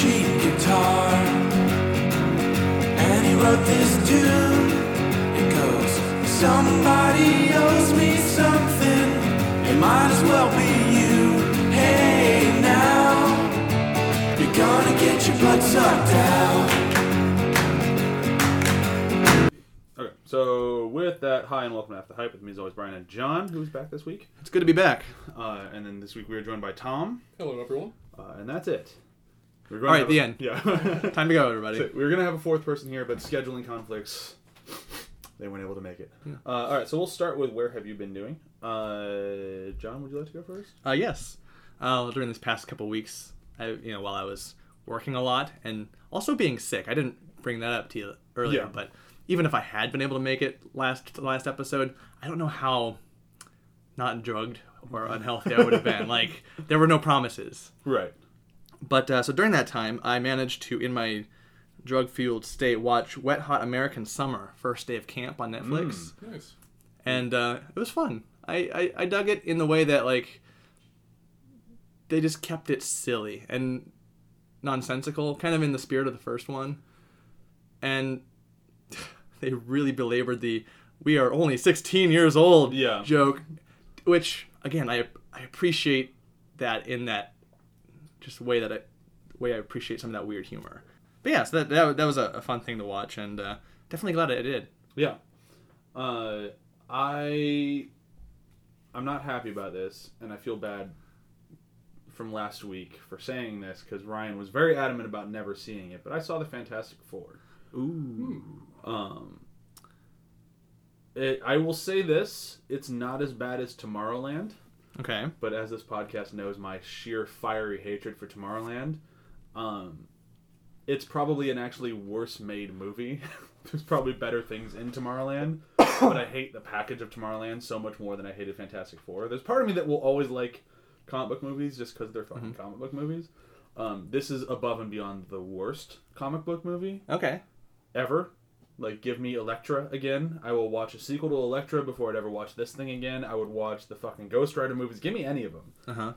cheap guitar, and he wrote this tune. It goes, somebody owes me something, it might as well be you. Hey now, you're gonna get your blood sucked out. Okay, so with that, hi and welcome to After Hype. With me as always, Brian and John, who's back this week. It's good to be back. And then this week we are joined by Tom. Hello, everyone. And that's it. All right, the end. Yeah. Time to go, everybody. So we were going to have a fourth person here, but scheduling conflicts, they weren't able to make it. Yeah. All right, so we'll start with where have you been doing. John, would you like to go first? Yes. During this past couple weeks, while I was working a lot and also being sick, I didn't bring that up to you earlier, but even if I had been able to make it last episode, I don't know how not drugged or unhealthy I would have been. Like, there were no promises. Right. But, so during that time, I managed to, in my drug-fueled state, watch Wet Hot American Summer, first day of camp on Netflix. Nice. And it was fun. I dug it in the way that, like, they just kept it silly and nonsensical, kind of in the spirit of the first one. And they really belabored the "we are only 16 years old" joke, which, again, I appreciate that in that just the way that I appreciate some of that weird humor. But yeah, so that was a fun thing to watch, and definitely glad I did. Yeah. I'm not happy about this, and I feel bad from last week for saying this, because Ryan was very adamant about never seeing it, but I saw the Fantastic Four. Ooh. I will say this, it's not as bad as Tomorrowland. Okay. But as this podcast knows, my sheer fiery hatred for Tomorrowland, it's probably an actually worse-made movie. There's probably better things in Tomorrowland, but I hate the package of Tomorrowland so much more than I hated Fantastic Four. There's part of me that will always like comic book movies just because they're fucking comic book movies. This is above and beyond the worst comic book movie. Okay. Ever. Like, give me Elektra again. I will watch a sequel to Elektra before I'd ever watch this thing again. I would watch the fucking Ghost Rider movies. Give me any of them. Uh-huh.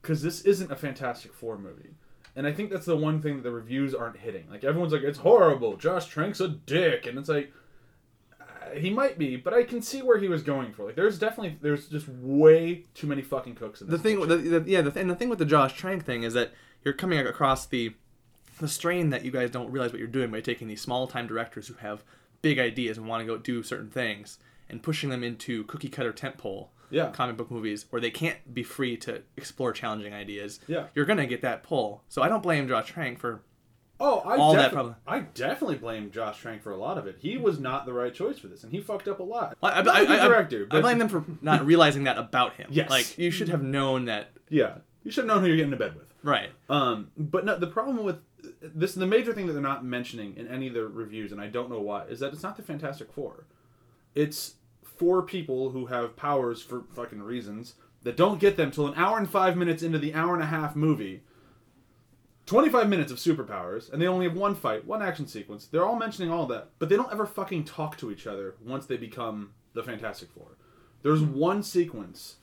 Because this isn't a Fantastic Four movie. And I think that's the one thing that the reviews aren't hitting. Like, everyone's like, it's horrible. Josh Trank's a dick. And it's like, he might be, but I can see where he was going for. Like, there's just way too many fucking cooks in this picture. The thing with the Josh Trank thing is that you're coming across the strain that you guys don't realize what you're doing by taking these small-time directors who have big ideas and want to go do certain things and pushing them into cookie-cutter tentpole comic book movies where they can't be free to explore challenging ideas. Yeah. You're going to get that pull. So I don't blame Josh Trank for that problem. I definitely blame Josh Trank for a lot of it. He was not the right choice for this, and he fucked up a lot. I blame them for not realizing that about him. Yes. Like, you should have known that. Yeah. You should have known who you're getting into bed with. Right. But no, the problem with this, the major thing that they're not mentioning in any of the reviews, and I don't know why, is that it's not the Fantastic Four. It's four people who have powers for fucking reasons that don't get them till an hour and 5 minutes into the hour and a half movie. 25 minutes of superpowers, and they only have one fight, one action sequence. They're all mentioning all that, but they don't ever fucking talk to each other once they become the Fantastic Four. There's one sequence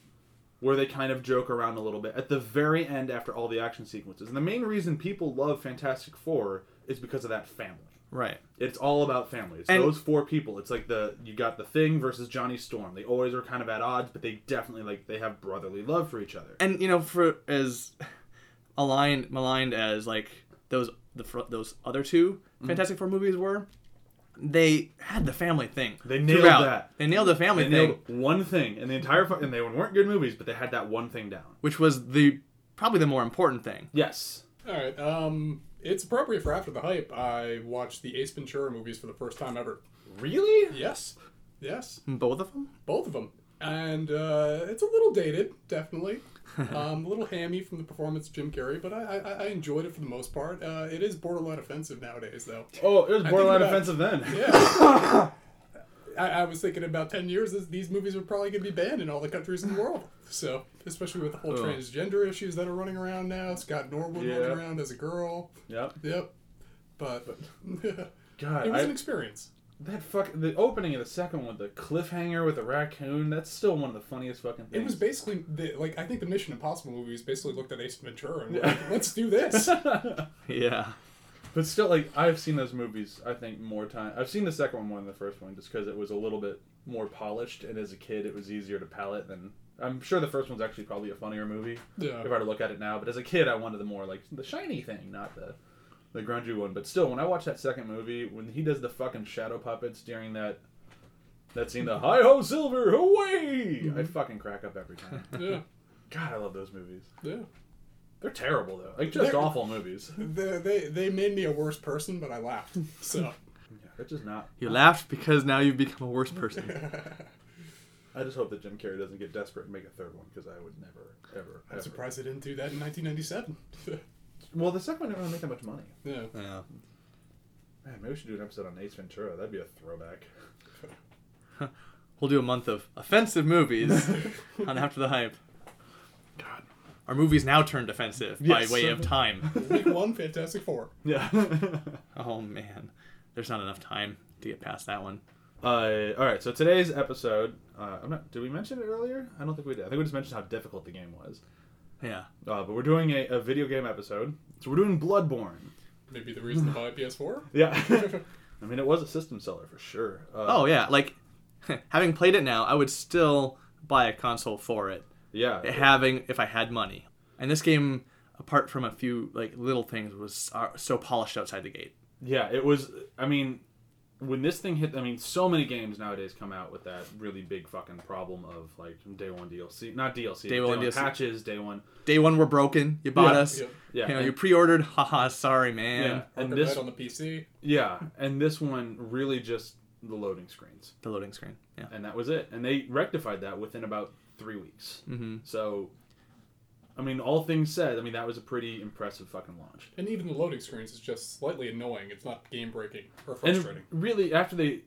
where they kind of joke around a little bit at the very end after all the action sequences. And the main reason people love Fantastic Four is because of that family. Right. It's all about family. It's those four people. It's like you got the Thing versus Johnny Storm. They always are kind of at odds, but they definitely, like, they have brotherly love for each other. And, you know, for as maligned as, like, those other two Fantastic Four movies were, they had the family thing. They nailed that. They nailed the family thing. They nailed one thing, and the entire and they weren't good movies, but they had that one thing down, which was probably the more important thing. Yes. All right. It's appropriate for After the Hype. I watched the Ace Ventura movies for the first time ever. Really? Yes. Yes. Both of them. Both of them, and it's a little dated, definitely. A little hammy from the performance of Jim Carrey, but I enjoyed it for the most part. It is borderline offensive nowadays, though. Oh, it was borderline offensive then. Yeah. I was thinking about 10 years, these movies would probably going to be banned in all the countries in the world. So, especially with the whole transgender issues that are running around now. Scott Norwood running around as a girl. Yep. But God, it was an experience. That the opening of the second one, the cliffhanger with the raccoon, that's still one of the funniest fucking things. It was basically, I think the Mission Impossible movies basically looked at Ace Ventura and were like, let's do this. Yeah. But still, I've seen those movies, I think, more time. I've seen the second one more than the first one, just because it was a little bit more polished, and as a kid, it was easier to palate than... I'm sure the first one's actually probably a funnier movie, if I were to look at it now, but as a kid, I wanted the more, the shiny thing, not the grungy one. But still, when I watch that second movie, when he does the fucking shadow puppets during that scene, the hi-ho silver, away! Mm-hmm. I fucking crack up every time. Yeah. God, I love those movies. Yeah. They're terrible, though. They're awful movies. They made me a worse person, but I laughed, so... Yeah, they're just not... You laughed because now you've become a worse person. I just hope that Jim Carrey doesn't get desperate and make a third one, because I would never, ever... I'm surprised they didn't do that in 1997. Well, the second one didn't really make that much money. Yeah. Yeah. Man, maybe we should do an episode on Ace Ventura. That'd be a throwback. We'll do a month of offensive movies on After the Hype. God. Our movies now turned offensive by way of time. Week one, Fantastic Four. Yeah. Oh, man. There's not enough time to get past that one. All right, so today's episode... did we mention it earlier? I don't think we did. I think we just mentioned how difficult the game was. Yeah. But we're doing a video game episode. So we're doing Bloodborne. Maybe the reason to buy a PS4? Yeah. I mean, it was a system seller for sure. Having played it now, I would still buy a console for it. Yeah. If I had money. And this game, apart from a few little things, was so polished outside the gate. Yeah, it was... I mean... When this thing hit, so many games nowadays come out with that really big fucking problem of day one DLC, not DLC, day one DLC. Patches, day one we're broken. You bought us, yeah. You pre-ordered. Haha, sorry man. Yeah. And this on the PC. Yeah, and this one really just the loading screen. Yeah, and that was it. And they rectified that within about 3 weeks. Mm-hmm. So. All things said, that was a pretty impressive fucking launch. And even the loading screens is just slightly annoying. It's not game-breaking or frustrating. And really, after they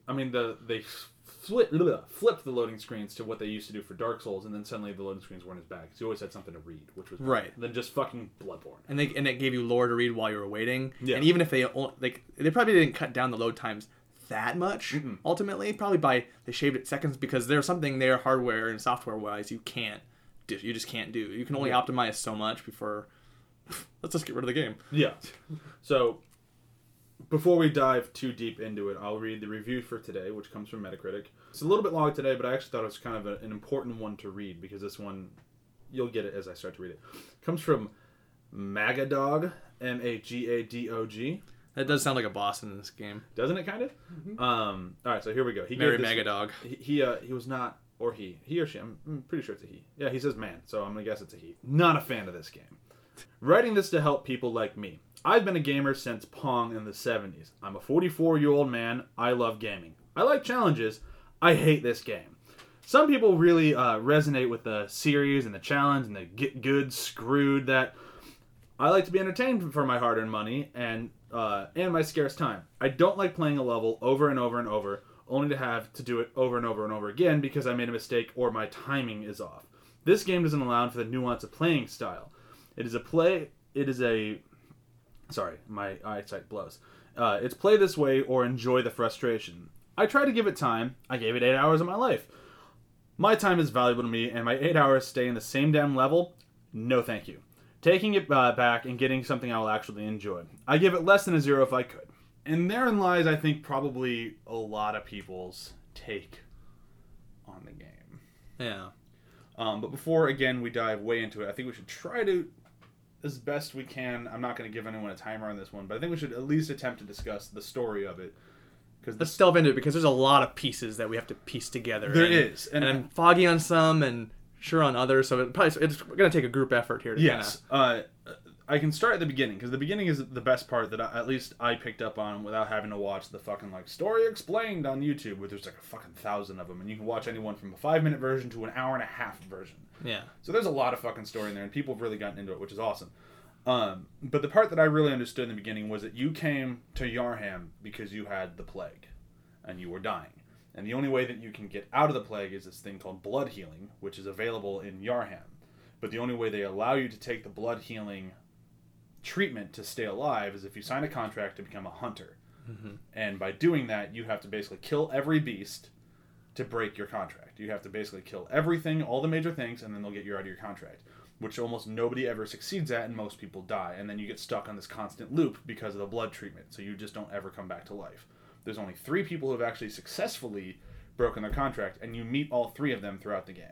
flipped the loading screens to what they used to do for Dark Souls, and then suddenly the loading screens weren't as bad, because you always had something to read, which was... Right. Bad. Then just fucking Bloodborne. And it gave you lore to read while you were waiting. Yeah. And even if they probably didn't cut down the load times that much, ultimately. Probably they shaved it seconds, because there's something there hardware and software-wise you can't. You just can't do. You can only optimize so much before... Let's just get rid of the game. Yeah. So, before we dive too deep into it, I'll read the review for today, which comes from Metacritic. It's a little bit long today, but I actually thought it was kind of an important one to read, because this one, you'll get it as I start to read it. It comes from Magadog, Magadog. That does sound like a boss in this game. Doesn't it, kind of? Mm-hmm. All right, so here we go. Mary Magadog. He was not... Or he or she, I'm pretty sure it's a he. Yeah, he says man, so I'm going to guess it's a he. Not a fan of this game. Writing this to help people like me. I've been a gamer since Pong in the 70s. I'm a 44-year-old man. I love gaming. I like challenges. I hate this game. Some people really resonate with the series and the challenge and the get good, screwed that. I like to be entertained for my hard-earned money and my scarce time. I don't like playing a level over and over and over, only to have to do it over and over and over again because I made a mistake or my timing is off. This game doesn't allow for the nuance of playing style. Sorry, my eyesight blows. It's play this way or enjoy the frustration. I try to give it time. I gave it 8 hours of my life. My time is valuable to me, and my 8 hours stay in the same damn level? No thank you. Taking it back and getting something I will actually enjoy. I give it less than a 0 if I could. And therein lies, I think, probably a lot of people's take on the game. Yeah. But before, again, we dive way into it, I think we should try to, as best we can, I'm not going to give anyone a timer on this one, but I think we should at least attempt to discuss the story of it. Let's delve into it, because there's a lot of pieces that we have to piece together. There is. And I'm foggy on some and sure on others, so it's going to take a group effort here to I can start at the beginning, because the beginning is the best part that at least I picked up on without having to watch the fucking, story explained on YouTube, where there's, a fucking 1,000 of them, and you can watch anyone from a 5-minute version to an hour-and-a-half version. Yeah. So there's a lot of fucking story in there, and people have really gotten into it, which is awesome. But the part that I really understood in the beginning was that you came to Yharnam because you had the plague, and you were dying. And the only way that you can get out of the plague is this thing called blood healing, which is available in Yharnam. But the only way they allow you to take the blood healing treatment to stay alive is if you sign a contract to become a hunter. Mm-hmm. And by doing that, you have to basically kill every beast to break your contract. You have to basically kill everything, all the major things, and then they'll get you out of your contract, which almost nobody ever succeeds at, and most people die. And then you get stuck on this constant loop because of the blood treatment, so you just don't ever come back to life. There's only 3 people who have actually successfully broken their contract, and you meet all 3 of them throughout the game.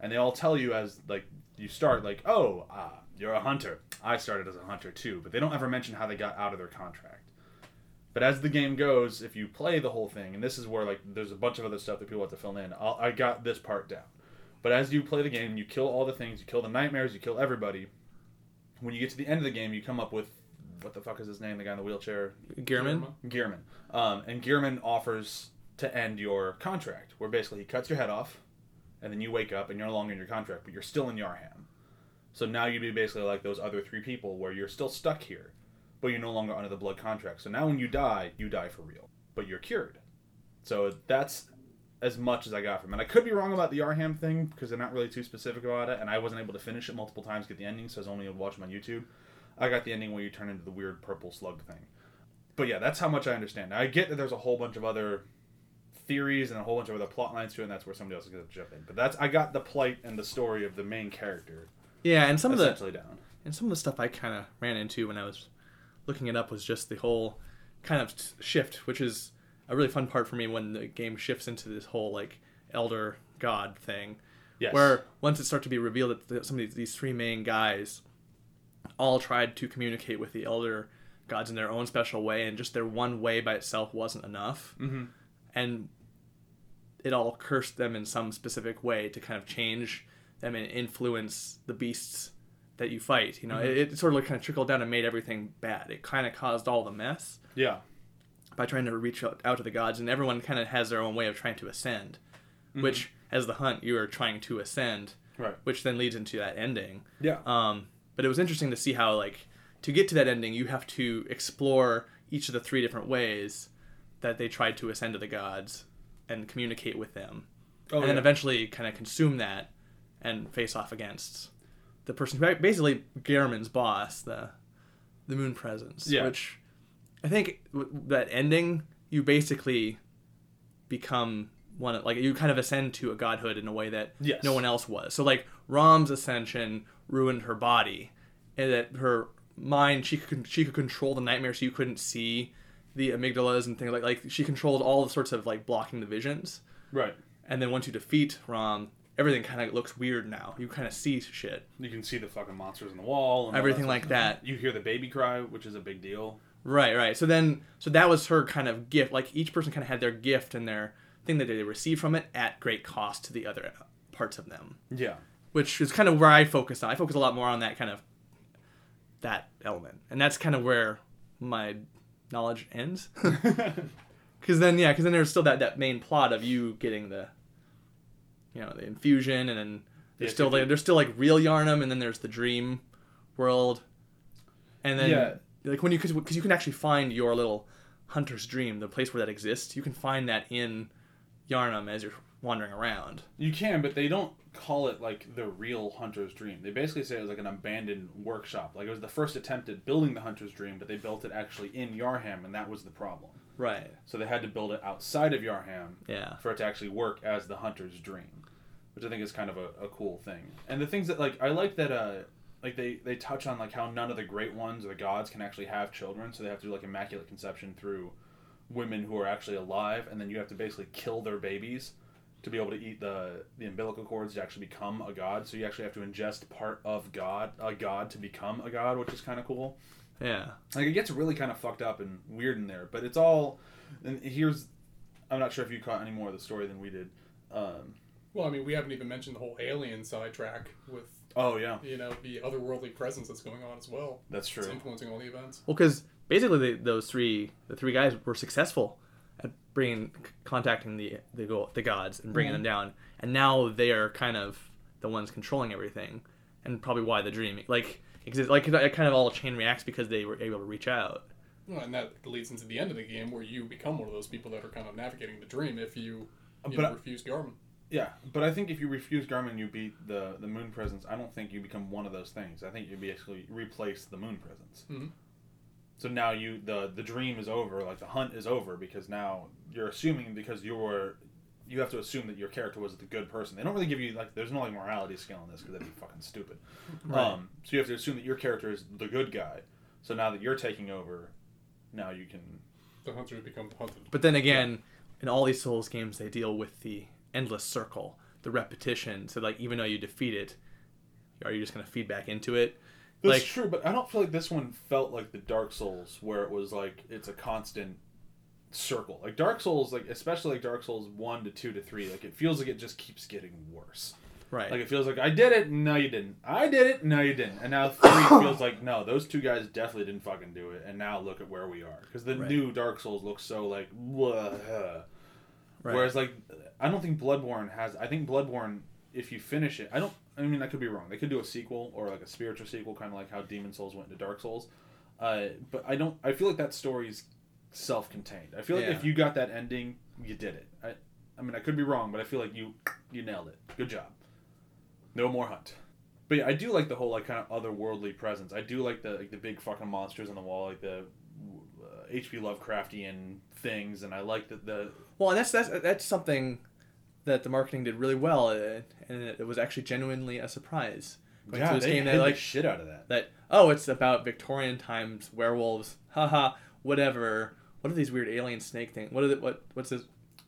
And they all tell you as, like, you start, like, oh, you're a hunter. I started as a hunter, too. But they don't ever mention how they got out of their contract. But as the game goes, if you play the whole thing, and this is where, like, there's a bunch of other stuff that people have to fill in. I got this part down. But as you play the game, you kill all the things. You kill the nightmares. You kill everybody. When you get to the end of the game, you come up with, what the fuck is his name? The guy in the wheelchair? Gehrman? Gehrman. And Gehrman offers to end your contract, where basically he cuts your head off, and then you wake up, and you're no longer in your contract, but you're still in Yharnam. So now you'd be basically like those other 3 people, where you're still stuck here, but you're no longer under the blood contract. So now when you die for real, but you're cured. So that's as much as I got from it. And I could be wrong about the Yharnam thing, because they're not really too specific about it, and I wasn't able to finish it multiple times, get the ending, so I was only able to watch them on YouTube. I got the ending where you turn into the weird purple slug thing. But yeah, that's how much I understand. Now, I get that there's a whole bunch of other theories and a whole bunch of other plot lines to it, and that's where somebody else is going to jump in. But that's, I got the plight and the story of the main character. Yeah, and some of the stuff I kind of ran into when I was looking it up was just the whole kind of shift, which is a really fun part for me when the game shifts into this whole, like, elder god thing. Yes. Where once it starts to be revealed that some of these 3 main guys all tried to communicate with the elder gods in their own special way, and just their one way by itself wasn't enough. Mm-hmm. And it all cursed them in some specific way to kind of change them and influence the beasts that you fight. You know, mm-hmm. it sort of like kind of trickled down and made everything bad. It kind of caused all the mess. Yeah. By trying to reach out to the gods, and everyone kind of has their own way of trying to ascend, mm-hmm. which, as the hunt, you are trying to ascend, right? Which then leads into that ending. Yeah. But it was interesting to see how, like, to get to that ending, you have to explore each of the 3 different ways that they tried to ascend to the gods and communicate with them. Oh, and then eventually kind of consume that and face off against the person, basically Gehrman's boss, the Moon Presence. Yeah. Which I think that ending, you basically become one, like, you kind of ascend to a godhood in a way that yes. no one else was. So, like, Rom's ascension ruined her body, and that her mind, she could control the nightmare, so you couldn't see the amygdalas and things like she controlled all the sorts of, like, blocking the visions. Right. And then once you defeat Rom, everything kind of looks weird now. You kind of see shit. You can see the fucking monsters on the wall. And everything like that. You hear the baby cry, which is a big deal. Right. So that was her kind of gift. Like, each person kind of had their gift and their thing that they received from it at great cost to the other parts of them. Yeah. Which is kind of where I focus on. I focus a lot more on that kind of, that element. And that's kind of where my knowledge ends. Because then there's still that main plot of you getting the, you know, the infusion, and then there's still real Yharnam, and then there's the dream world. And then, because you can actually find your little hunter's dream, the place where that exists, you can find that in Yharnam as you're wandering around. You can, but they don't call it, like, the real hunter's dream. They basically say it was, like, an abandoned workshop. Like, it was the first attempt at building the hunter's dream, but they built it actually in Yharnam, and that was the problem. Right. So they had to build it outside of Yharnam for it to actually work as the hunter's dream, which I think is kind of a cool thing. And the things that, like, I like that, like, they touch on, like, how none of the great ones or the gods can actually have children, so they have to do, like, immaculate conception through women who are actually alive, and then you have to basically kill their babies to be able to eat the umbilical cords to actually become a god. So you actually have to ingest part of a god to become a god, which is kind of cool. Yeah. Like, it gets really kind of fucked up and weird in there, but it's all... And here's... I'm not sure if you caught any more of the story than we did. Well, I mean, we haven't even mentioned the whole alien sidetrack with... Oh, yeah. You know, the otherworldly presence that's going on as well. That's true. It's influencing all the events. Well, because basically the three guys were successful at contacting the gods and bringing them down, and now they are kind of the ones controlling everything, and probably why the dream exists. Like, it kind of all chain reacts because they were able to reach out. Well, and that leads into the end of the game where you become one of those people that are kind of navigating the dream if you refuse Gehrman. Yeah, but I think if you refuse Gehrman, you beat the Moon Presence. I don't think you become one of those things. I think you basically replace the Moon Presence. Mm-hmm. So now you the dream is over, like the hunt is over, because now you're assuming, because you have to assume that your character was the good person. They don't really give you, like, there's no, like, morality scale in this, because that'd be fucking stupid. Right. So you have to assume that your character is the good guy. So now that you're taking over, now you can... The hunters become hunted. But then again, in all these Souls games, they deal with the endless circle, the repetition. So, like, even though you defeat it, are you just going to feed back into it? That's true, but I don't feel like this one felt like the Dark Souls, where it was, like, it's a constant... circle. Like Dark Souls, like especially like Dark Souls 1 to 2 to 3, like it feels like it just keeps getting worse. Right. Like it feels like I did it, no you didn't. I did it, no you didn't. And now 3 feels like no, those two guys definitely didn't fucking do it. And now look at where we are, because the new Dark Souls looks so like. Right. Whereas like I don't think Bloodborne has. I think Bloodborne, if you finish it, I mean, I could be wrong. They could do a sequel or like a spiritual sequel, kind of like how Demon Souls went into Dark Souls. But I don't. I feel like that story's self-contained. I feel like if you got that ending, you did it. I mean, I could be wrong, but I feel like you nailed it. Good job. No more hunt. But yeah, I do like the whole like kind of otherworldly presence. I do like the big fucking monsters on the wall, like the H.P. Lovecraftian things, and I like that the. Well, and that's something that the marketing did really well, and it was actually genuinely a surprise. Going to this game, they like the shit out of that. That it's about Victorian times werewolves. Haha. Whatever. What are these weird alien snake things? What is it? What's this?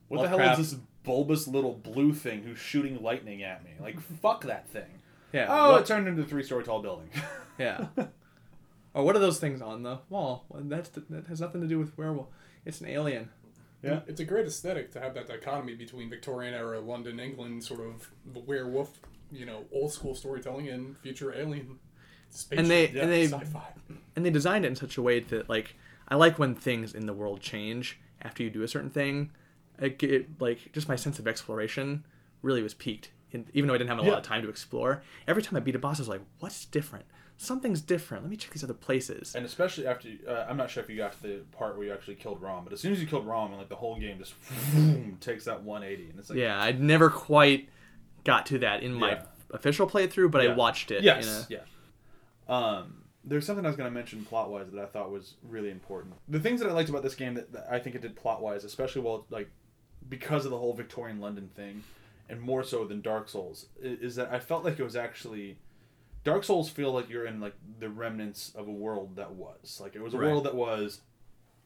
What the hell is this bulbous little blue thing who's shooting lightning at me? Like, fuck that thing. Yeah. Oh, it turned into a 3-story tall building. Yeah. Or what are those things on the wall? That has nothing to do with werewolf. It's an alien. Yeah. It's a great aesthetic to have that dichotomy between Victorian era London, England, sort of the werewolf, you know, old school storytelling, and future alien space sci-fi. And they designed it in such a way that, like, I like when things in the world change after you do a certain thing. Like, just my sense of exploration really was piqued, even though I didn't have a lot of time to explore. Every time I beat a boss, I was like, what's different? Something's different. Let me check these other places. And especially after, I'm not sure if you got to the part where you actually killed Rom, but as soon as you killed Rom, and like the whole game just takes that 180. And it's like, yeah, I never quite got to that in my official playthrough, but I watched it. Yes, there's something I was going to mention plot-wise that I thought was really important. The things that I liked about this game that I think it did plot-wise, especially because of the whole Victorian London thing, and more so than Dark Souls, is that I felt like it was actually... Dark Souls feel like you're in, like, the remnants of a world that was. Like, it was a world that was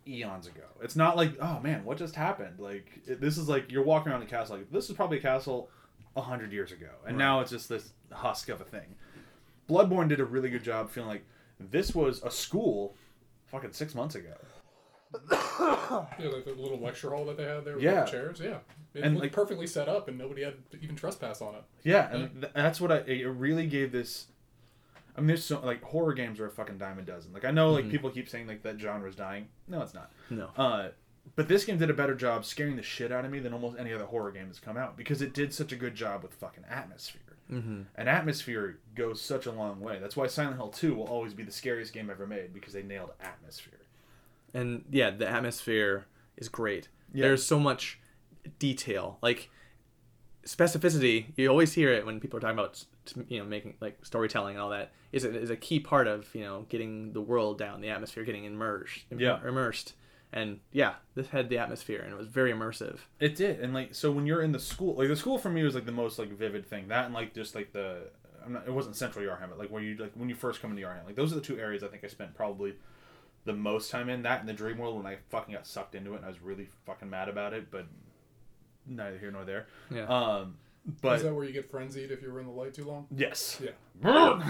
eons ago. It's not like, oh, man, what just happened? Like, this is like, you're walking around the castle, like, this is probably a castle 100 years ago. And now it's just this husk of a thing. Bloodborne did a really good job feeling like, this was a school fucking 6 months ago. Yeah, like the little lecture hall that they had there with the chairs. Yeah. It was like, perfectly set up, and nobody had even trespass on it. Yeah, and that's what it really gave this... I mean, there's so... Like, horror games are a fucking dime a dozen. Like, I know, like, people keep saying, like, that genre's dying. No, it's not. No. But this game did a better job scaring the shit out of me than almost any other horror game that's come out, because it did such a good job with fucking atmosphere. Mm-hmm. And atmosphere goes such a long way. That's why Silent Hill 2 will always be the scariest game ever made, because they nailed atmosphere. And yeah, the atmosphere is great. Yeah. There's so much detail, like specificity. You always hear it when people are talking about, you know, making like storytelling and all that is a key part of, you know, getting the world down, the atmosphere, getting immersed. And yeah, this had the atmosphere, and it was very immersive. It did, and like so, when you're in the school, like the school for me was like the most like vivid thing. That and like just like the, it wasn't central Yharnam, but like where you like when you first come into Yharnam, like those are the two areas I think I spent probably the most time in. That and the dream world when I fucking got sucked into it, and I was really fucking mad about it. But neither here nor there. Yeah. But is that where you get frenzied if you were in the light too long? Yes. Yeah.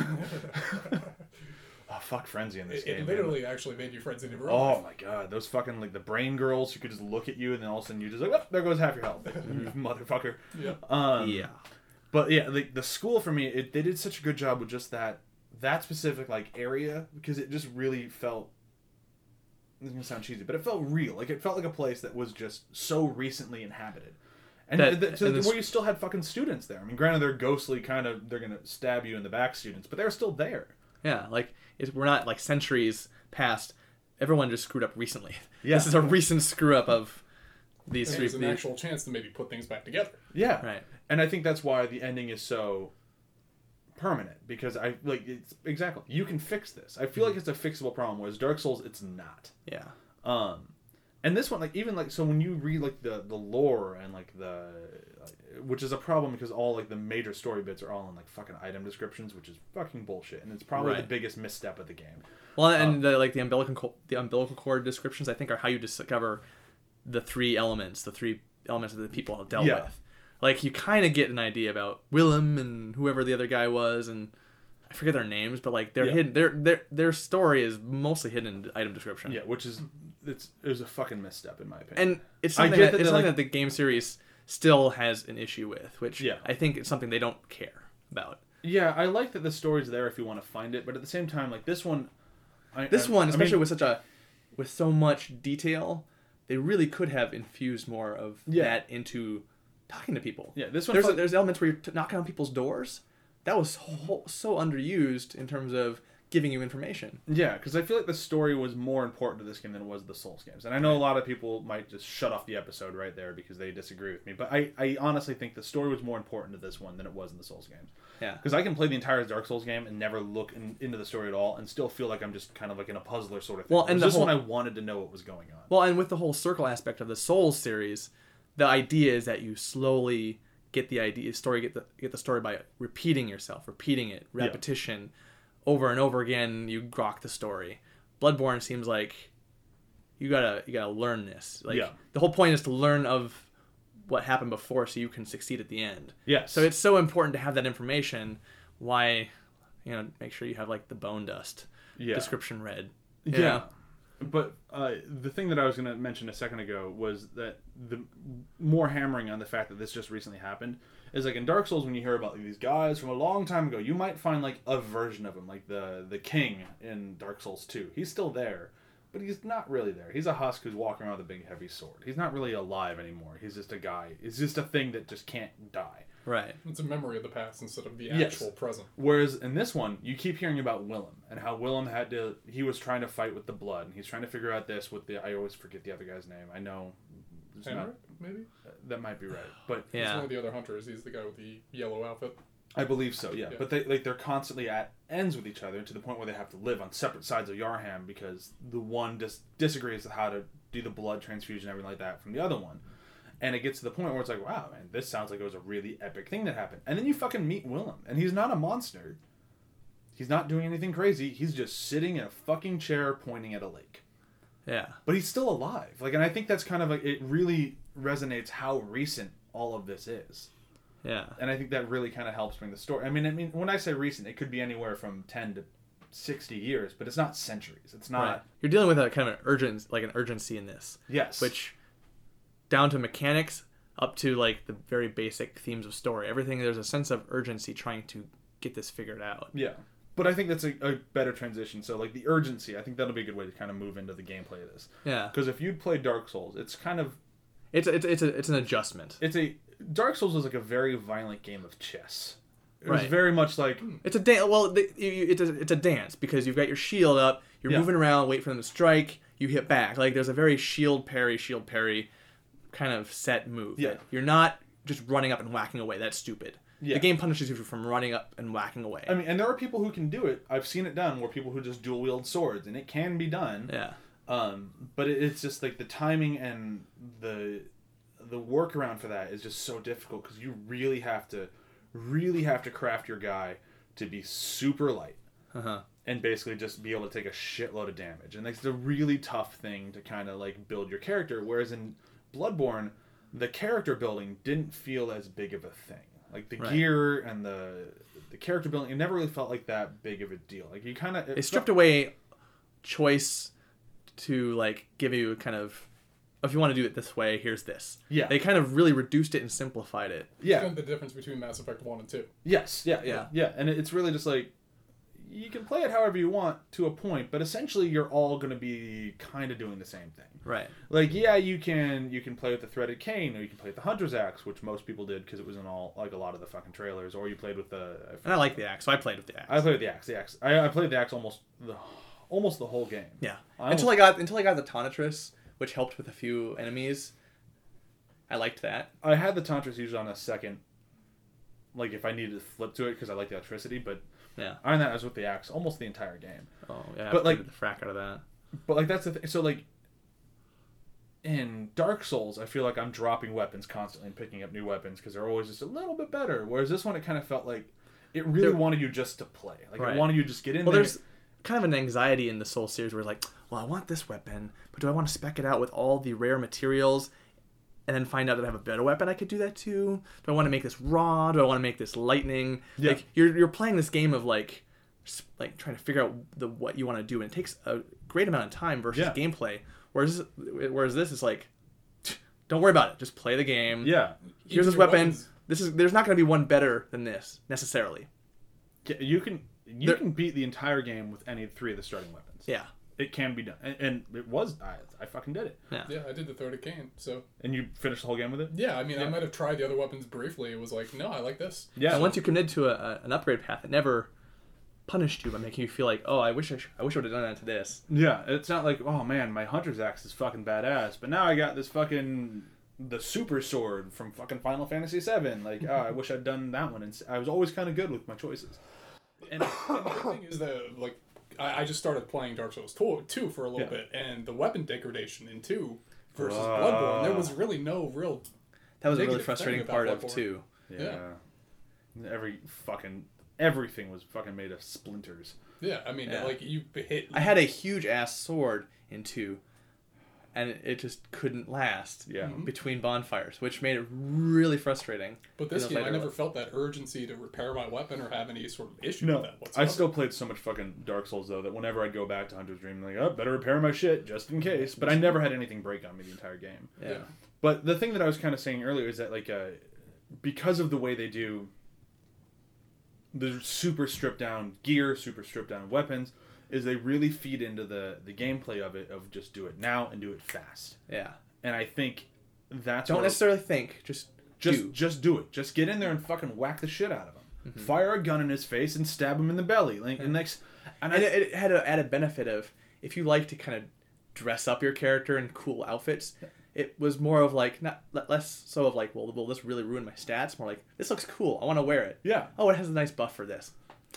Oh, fuck frenzy in this game. It literally actually made you frenzy in real life. Oh my god, those fucking, like, the brain girls who could just look at you and then all of a sudden you're just like, oh, there goes half your health. You motherfucker. Yeah. But yeah, like, the school for me, they did such a good job with just that specific, like, area, because it just really felt, this is going to sound cheesy, but it felt real. Like, it felt like a place that was just so recently inhabited. And where you still had fucking students there. I mean, granted, they're ghostly, kind of, they're going to stab you in the back students, but they're still there. Yeah, like, we're not, like, centuries past. Everyone just screwed up recently. Yeah. This is a recent screw-up of these three things. There's an actual chance to maybe put things back together. Yeah. Right. And I think that's why the ending is so permanent, because I like it's exactly you can fix this. I feel like it's a fixable problem, whereas Dark Souls it's not. Yeah. And this one, like, even like, so when you read like the lore and like the, like, which is a problem because all like the major story bits are all in like fucking item descriptions, which is fucking bullshit, and it's probably the biggest misstep of the game. Well, and the umbilical cord descriptions, I think, are how you discover the three elements that the people have dealt with. Like, you kind of get an idea about Willem and whoever the other guy was, and I forget their names, but like they're hidden. Their story is mostly hidden in item description. Yeah, which is it was a fucking misstep in my opinion. And it's something that the game series still has an issue with, which I think it's something they don't care about. Yeah, I like that the story's there if you want to find it, but at the same time, like this one, especially with so much detail, they really could have infused more of that into talking to people. Yeah, this one there's elements where you're knocking on people's doors. That was so underused in terms of giving you information. Yeah, because I feel like the story was more important to this game than it was the Souls games. And I know a lot of people might just shut off the episode right there because they disagree with me. But I honestly think the story was more important to this one than it was in the Souls games. Yeah. Because I can play the entire Dark Souls game and never look into the story at all and still feel like I'm just kind of like in a puzzler sort of thing. Well, and this one I wanted to know what was going on. Well, and with the whole circle aspect of the Souls series, the idea is that you slowly get the idea, get the story by repeating yourself, repetition over and over again. You grok the story. Bloodborne seems like you gotta learn this. Like the whole point is to learn of what happened before, so you can succeed at the end. Yeah. So it's so important to have that information. Why, make sure you have like the bone dust description read. Yeah. Know? But the thing that I was going to mention a second ago was that the more hammering on the fact that this just recently happened is like in Dark Souls, when you hear about like, these guys from a long time ago, you might find like a version of him, like the king in Dark Souls 2. He's still there, but he's not really there. He's a husk who's walking around with a big heavy sword. He's not really alive anymore. He's just a guy. It's just a thing that just can't die. Right. It's a memory of the past instead of the actual present. Whereas in this one, you keep hearing about Willem and how Willem he was trying to fight with the blood, and he's trying to figure out this with I always forget the other guy's name. I know. Henrik, maybe? That might be right. But yeah. He's one of the other hunters. He's the guy with the yellow outfit. I believe so, yeah. But they're constantly at ends with each other to the point where they have to live on separate sides of Yharnam because the one disagrees with how to do the blood transfusion and everything like that from the other one. And it gets to the point where it's like, wow, man, this sounds like it was a really epic thing that happened. And then you fucking meet Willem, and he's not a monster. He's not doing anything crazy. He's just sitting in a fucking chair pointing at a lake. Yeah. But he's still alive. Like, and I think that's kind of like, it really resonates how recent all of this is. Yeah. And I think that really kind of helps bring the story. I mean, when I say recent, it could be anywhere from 10 to 60 years, but it's not centuries. It's not. Right. You're dealing with a kind of an urgency in this. Yes. Which, down to mechanics, up to like the very basic themes of story. Everything, there's a sense of urgency trying to get this figured out. Yeah. But I think that's a better transition. So like the urgency, I think that'll be a good way to kind of move into the gameplay of this. Yeah. Because if you'd play Dark Souls, it's kind of... It's an adjustment. Dark Souls was like a very violent game of chess. It was very much like... It's a dance. Well, it's a dance because you've got your shield up, you're moving around, wait for them to strike, you hit back. Like there's a very shield parry... kind of set move. Yeah. You're not just running up and whacking away. That's stupid. Yeah. The game punishes you from running up and whacking away. I mean, and there are people who can do it. I've seen it done where people who just dual wield swords, and it can be done. Yeah. But it's just like the timing and the workaround for that is just so difficult because you really have to craft your guy to be super light. Uh-huh. And basically just be able to take a shitload of damage. And it's a really tough thing to kind of like build your character, whereas in Bloodborne, the character building didn't feel as big of a thing. Like the gear and the character building, it never really felt like that big of a deal. Like you kind of it stripped away choice to like give you kind of, if you want to do it this way, here's this. Yeah, they kind of really reduced it and simplified it. Yeah, it's kind of the difference between Mass Effect 1 and 2. Yes, yeah, and it's really just like you can play it however you want to a point, but essentially you're all going to be kind of doing the same thing. Right. Like, yeah, you can play with the threaded cane, or you can play with the Hunter's Axe, which most people did because it was in all, like, a lot of the fucking trailers, or you played with the... And I like the axe, so I played with the axe. I played the axe almost the whole game. Yeah. Until I got the Tonitrus, which helped with a few enemies. I liked that. I had the Tonitrus usually on a second like if I needed to flip to it because I like the electricity, but yeah, I mean that was with the axe almost the entire game. Oh yeah, but like the frack out of that. But like that's the thing. So like in Dark Souls, I feel like I'm dropping weapons constantly and picking up new weapons because they're always just a little bit better. Whereas this one, it kind of felt like it really wanted you just to play. Like it wanted you to just get in. Well, there's kind of an anxiety in the Soul series where like, well, I want this weapon, but do I want to spec it out with all the rare materials? And then find out that I have a better weapon, I could do that too. Do I want to make this raw? Do I want to make this lightning? Yeah. Like you're playing this game of like trying to figure out what you want to do, and it takes a great amount of time versus gameplay. Whereas this is like, don't worry about it, just play the game. Yeah. Here's this weapon. There's not going to be one better than this necessarily. Yeah, you can beat the entire game with any three of the starting weapons. Yeah. It can be done, and it was. I fucking did it. Yeah, I did the third it came. So and you finished the whole game with it. Yeah, I mean, I might have tried the other weapons briefly. It was like, no, I like this. Yeah, and once you committed to an upgrade path, it never punished you by making you feel like, oh, I wish I would have done that to this. Yeah, it's not like, oh man, my Hunter's Axe is fucking badass, but now I got this fucking the super sword from fucking Final Fantasy VII. Like, oh, I wish I'd done that one. And I was always kind of good with my choices. And the good thing is that like. I just started playing Dark Souls 2 for a little bit, and the weapon degradation in 2 versus Bloodborne, there was really no real. That was a really frustrating part of 2. Yeah. Everything was fucking made of splinters. Yeah, I mean, like you hit. I had a huge ass sword in 2, and it just couldn't last between bonfires, which made it really frustrating. But this game, I never felt that urgency to repair my weapon or have any sort of issue with that whatsoever. I still played so much fucking Dark Souls, though, that whenever I'd go back to Hunter's Dream, like, oh, better repair my shit, just in case. But I never had anything break on me the entire game. Yeah. But the thing that I was kind of saying earlier is that, like, because of the way they do the super stripped-down gear, super stripped-down weapons, is they really feed into the gameplay of it, of just do it now and do it fast. Yeah. And I think that's don't necessarily think. Just do it. Just get in there and fucking whack the shit out of him. Mm-hmm. Fire a gun in his face and stab him in the belly. Like, and next, it had an added benefit of, if you like to kind of dress up your character in cool outfits, it was more of like, not less so of like, well, will this really ruin my stats? More like, this looks cool. I want to wear it. Yeah. Oh, it has a nice buff for this.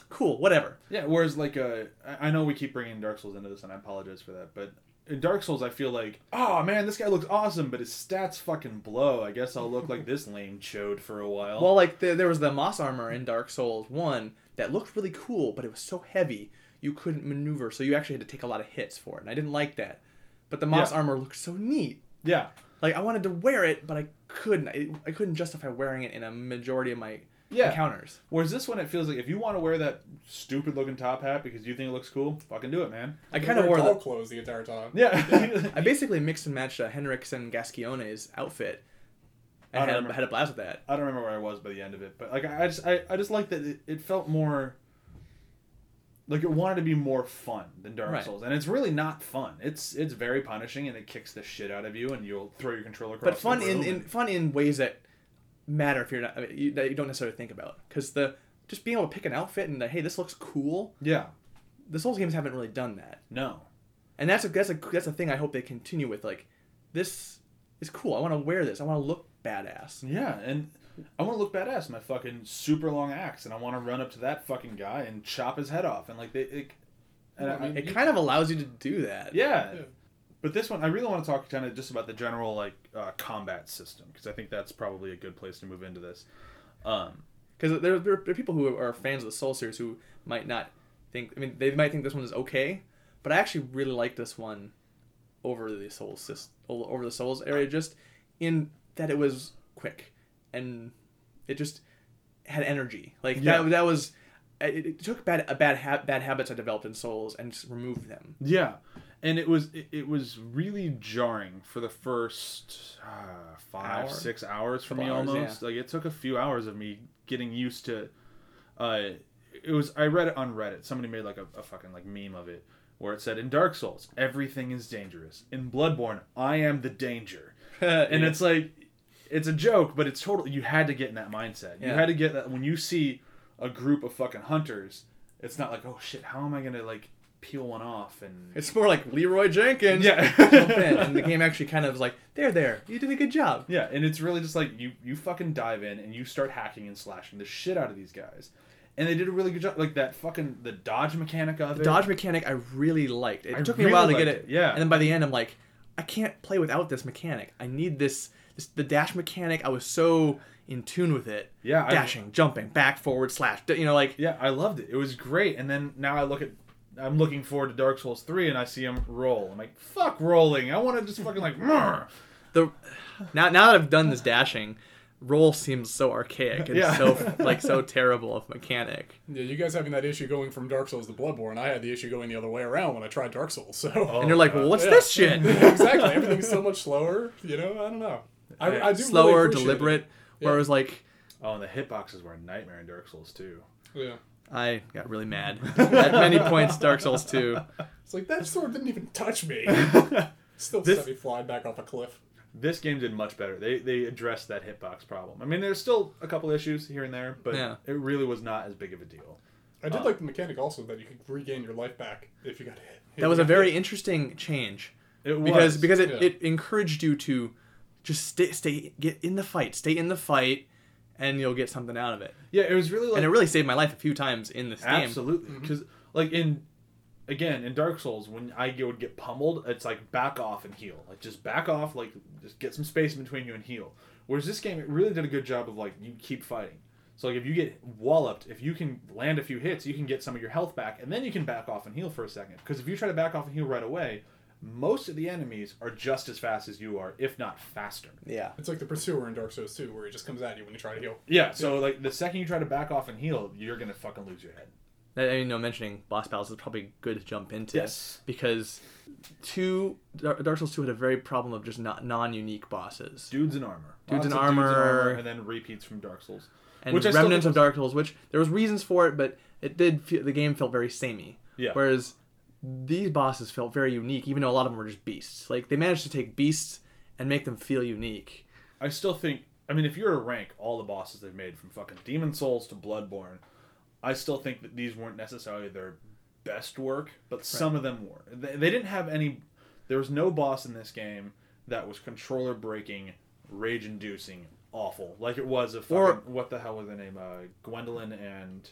Cool, whatever. Yeah, whereas, like, I know we keep bringing Dark Souls into this, and I apologize for that, but in Dark Souls, I feel like, oh, man, this guy looks awesome, but his stats fucking blow. I guess I'll look like this lame chode for a while. Well, like, there was the moss armor in Dark Souls 1 that looked really cool, but it was so heavy, you couldn't maneuver, so you actually had to take a lot of hits for it, and I didn't like that. But the moss armor looked so neat. Yeah. Like, I wanted to wear it, but I couldn't. I couldn't justify wearing it in a majority of my... Yeah. Encounters. Whereas this one, it feels like if you want to wear that stupid looking top hat because you think it looks cool, fucking do it, man. I kind of wore all clothes the entire time. Yeah. I basically mixed and matched Henrik's and Gascoigne's outfit. And had a blast with that. I don't remember where I was by the end of it, but like I just liked that it felt more like it wanted to be more fun than Dark Souls, and it's really not fun. It's very punishing, and it kicks the shit out of you, and you'll throw your controller across. But fun the room fun in ways that. Matter if you're not that you don't necessarily think about, because the just being able to pick an outfit and hey, this looks cool. Yeah, the Souls games haven't really done that. No, and that's a thing I hope they continue with. Like, this is cool. I want to wear this. I want to look badass. Yeah, and I want to look badass. My fucking super long axe, and I want to run up to that fucking guy and chop his head off. And like it kind of allows you to do that. Yeah. But this one, I really want to talk kind of just about the general like combat system, because I think that's probably a good place to move into this. Because there are people who are fans of the Soul series who might not think. I mean, they might think this one is okay, but I actually really like this one over the Souls area, just in that it was quick and it just had energy. Like that was it took bad habits I developed in Souls and just removed them. Yeah. And it was really jarring for the first 6 hours for me almost. Yeah. Like it took a few hours of me getting used to. I read it on Reddit. Somebody made like a fucking like meme of it where it said, in Dark Souls everything is dangerous. In Bloodborne I am the danger. And it's like it's a joke, but it's totally you had to get in that mindset. You had to get that when you see a group of fucking hunters. It's not like, oh shit, how am I gonna like peel one off. And it's more like Leroy Jenkins. Yeah. And the game actually kind of is like, there, you did a good job. Yeah, and it's really just like, you fucking dive in and you start hacking and slashing the shit out of these guys. And they did a really good job. Like, that fucking... The dodge mechanic of it. The dodge mechanic I really liked. It took me a while to get it. Yeah. And then by the end, I'm like, I can't play without this mechanic. I need this... The dash mechanic, I was so in tune with it. Yeah. Dashing, jumping, back, forward, slash. You know, like... Yeah, I loved it. It was great. And then now I look at... I'm looking forward to Dark Souls 3, and I see him roll. I'm like, fuck rolling. I want to just fucking like... Now that I've done this dashing... Roll seems so archaic and so terrible of mechanic. Yeah, you guys having that issue going from Dark Souls to Bloodborne, I had the issue going the other way around when I tried Dark Souls. So and you're like, well, what's this shit? Exactly, everything's so much slower. You know, I don't know. I do slower, really deliberate. Yeah. Where it was like, and the hitboxes were a nightmare in Dark Souls too. Yeah. I got really mad at many points. Dark Souls 2. It's like that sword didn't even touch me. Still sent me flying back off a cliff. This game did much better. They addressed that hitbox problem. I mean, there's still a couple issues here and there, but it really was not as big of a deal. I did like the mechanic also that you could regain your life back if you got hit. That was a very interesting change. It was. Because it encouraged you to just stay in the fight, and you'll get something out of it. Yeah, it was really like... And it really saved my life a few times in this game. Absolutely. Because, like, in Dark Souls, when I would get pummeled, it's like back off and heal. Like just back off, like just get some space in between you and heal. Whereas this game, it really did a good job of like you keep fighting. So like if you get walloped, if you can land a few hits, you can get some of your health back, and then you can back off and heal for a second. Because if you try to back off and heal right away, most of the enemies are just as fast as you are, if not faster. Yeah. It's like the Pursuer in Dark Souls 2, where he just comes at you when you try to heal. Yeah, so like the second you try to back off and heal, you're going to fucking lose your head. Mentioning boss battles is probably good to jump into. Yes. Because Dark Souls 2 had a very problem of just not non-unique bosses. Dudes in armor. And then repeats from Dark Souls. And remnants of Dark Souls, which there was reasons for it, but the game felt very samey. Yeah. Whereas these bosses felt very unique, even though a lot of them were just beasts. Like, they managed to take beasts and make them feel unique. I still think... I mean, if you were to rank all the bosses they've made, from fucking Demon Souls to Bloodborne... I still think that these weren't necessarily their best work, but some of them were. They didn't have any... There was no boss in this game that was controller-breaking, rage-inducing, awful. Like it was a fucking... what the hell was the name? Gwendolyn and...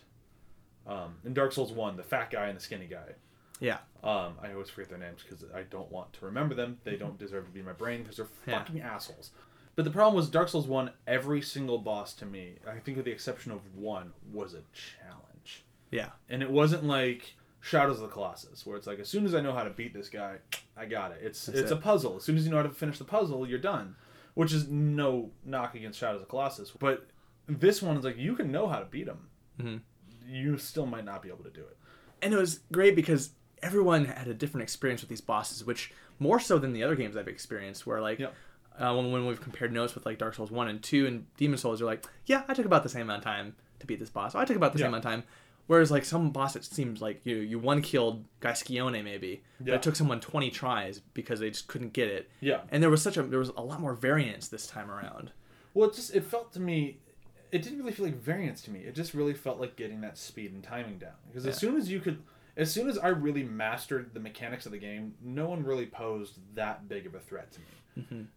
in Dark Souls 1, the fat guy and the skinny guy. Yeah. I always forget their names because I don't want to remember them. They don't deserve to be in my brain because they're fucking assholes. But the problem was Dark Souls 1, every single boss to me, I think with the exception of one, was a challenge. Yeah. And it wasn't like Shadows of the Colossus, where it's like, as soon as I know how to beat this guy, I got it. It's a puzzle. As soon as you know how to finish the puzzle, you're done. Which is no knock against Shadows of the Colossus. But this one is like, you can know how to beat him. Mm-hmm. You still might not be able to do it. And it was great because everyone had a different experience with these bosses, which more so than the other games I've experienced, where like... Yep. When we've compared notes with like Dark Souls 1 and 2 and Demon Souls, you're like, yeah, I took about the same amount of time to beat this boss. I took about the same amount of time. Whereas like some boss, it seems like you one-killed Gascoigne maybe, but it took someone 20 tries because they just couldn't get it. Yeah. And there was a lot more variance this time around. Well, it felt to me, it didn't really feel like variance to me. It just really felt like getting that speed and timing down. Because as soon as I really mastered the mechanics of the game, no one really posed that big of a threat to me.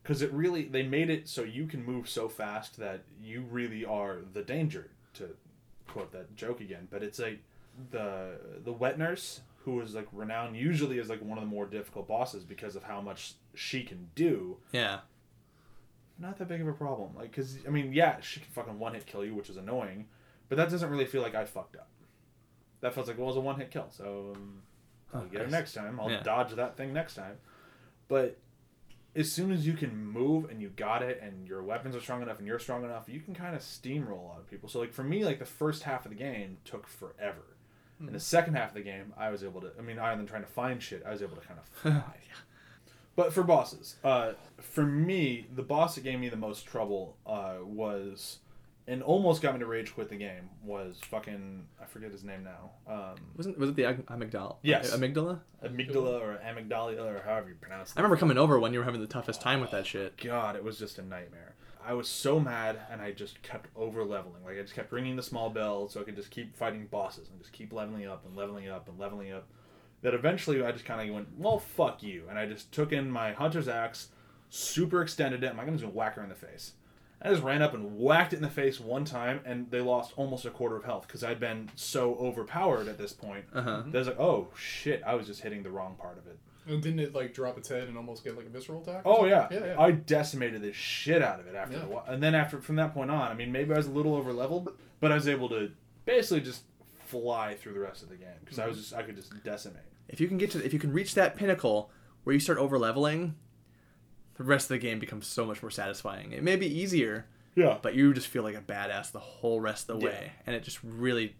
Because mm-hmm. They made it so you can move so fast that you really are the danger, to quote that joke again. But it's like the wet nurse, who is like renowned usually as like one of the more difficult bosses because of how much she can do. Yeah. Not that big of a problem. Like, because, I mean, yeah, she can fucking one-hit kill you, which is annoying, but that doesn't really feel like I fucked up. That feels like, well, it was a one-hit kill, so I'll get her next time. I'll dodge that thing next time. But... as soon as you can move and you got it and your weapons are strong enough and you're strong enough, you can kind of steamroll a lot of people. So, like, for me, like, the first half of the game took forever. Mm. And the second half of the game, I was able to... I mean, other than trying to find shit, I was able to kind of fly. But for bosses, for me, the boss that gave me the most trouble was... and almost got me to rage quit the game was fucking... I forget his name now. Was it the amygdala? Yes. Amygdala? Amygdala or amygdala or however you pronounce it. I remember coming over when you were having the toughest time with that shit. God, it was just a nightmare. I was so mad and I just kept over-leveling. Like, I just kept ringing the small bell so I could just keep fighting bosses and just keep leveling up and leveling up and leveling up. that eventually I just kind of went, well, fuck you. And I just took in my Hunter's Axe, super extended it, and my gun's going to whack her in the face. I just ran up and whacked it in the face one time, and they lost almost a quarter of health, because I'd been so overpowered at this point. Uh-huh. That I was like, oh, shit, I was just hitting the wrong part of it. And didn't it, like, drop its head and almost get, like, a visceral attack? Oh, yeah. I decimated the shit out of it after a while. And then from that point on, I mean, maybe I was a little over-leveled, but I was able to basically just fly through the rest of the game, because I could just decimate. If you can reach that pinnacle where you start over-leveling, the rest of the game becomes so much more satisfying. It may be easier, but you just feel like a badass the whole rest of the way. And it just really,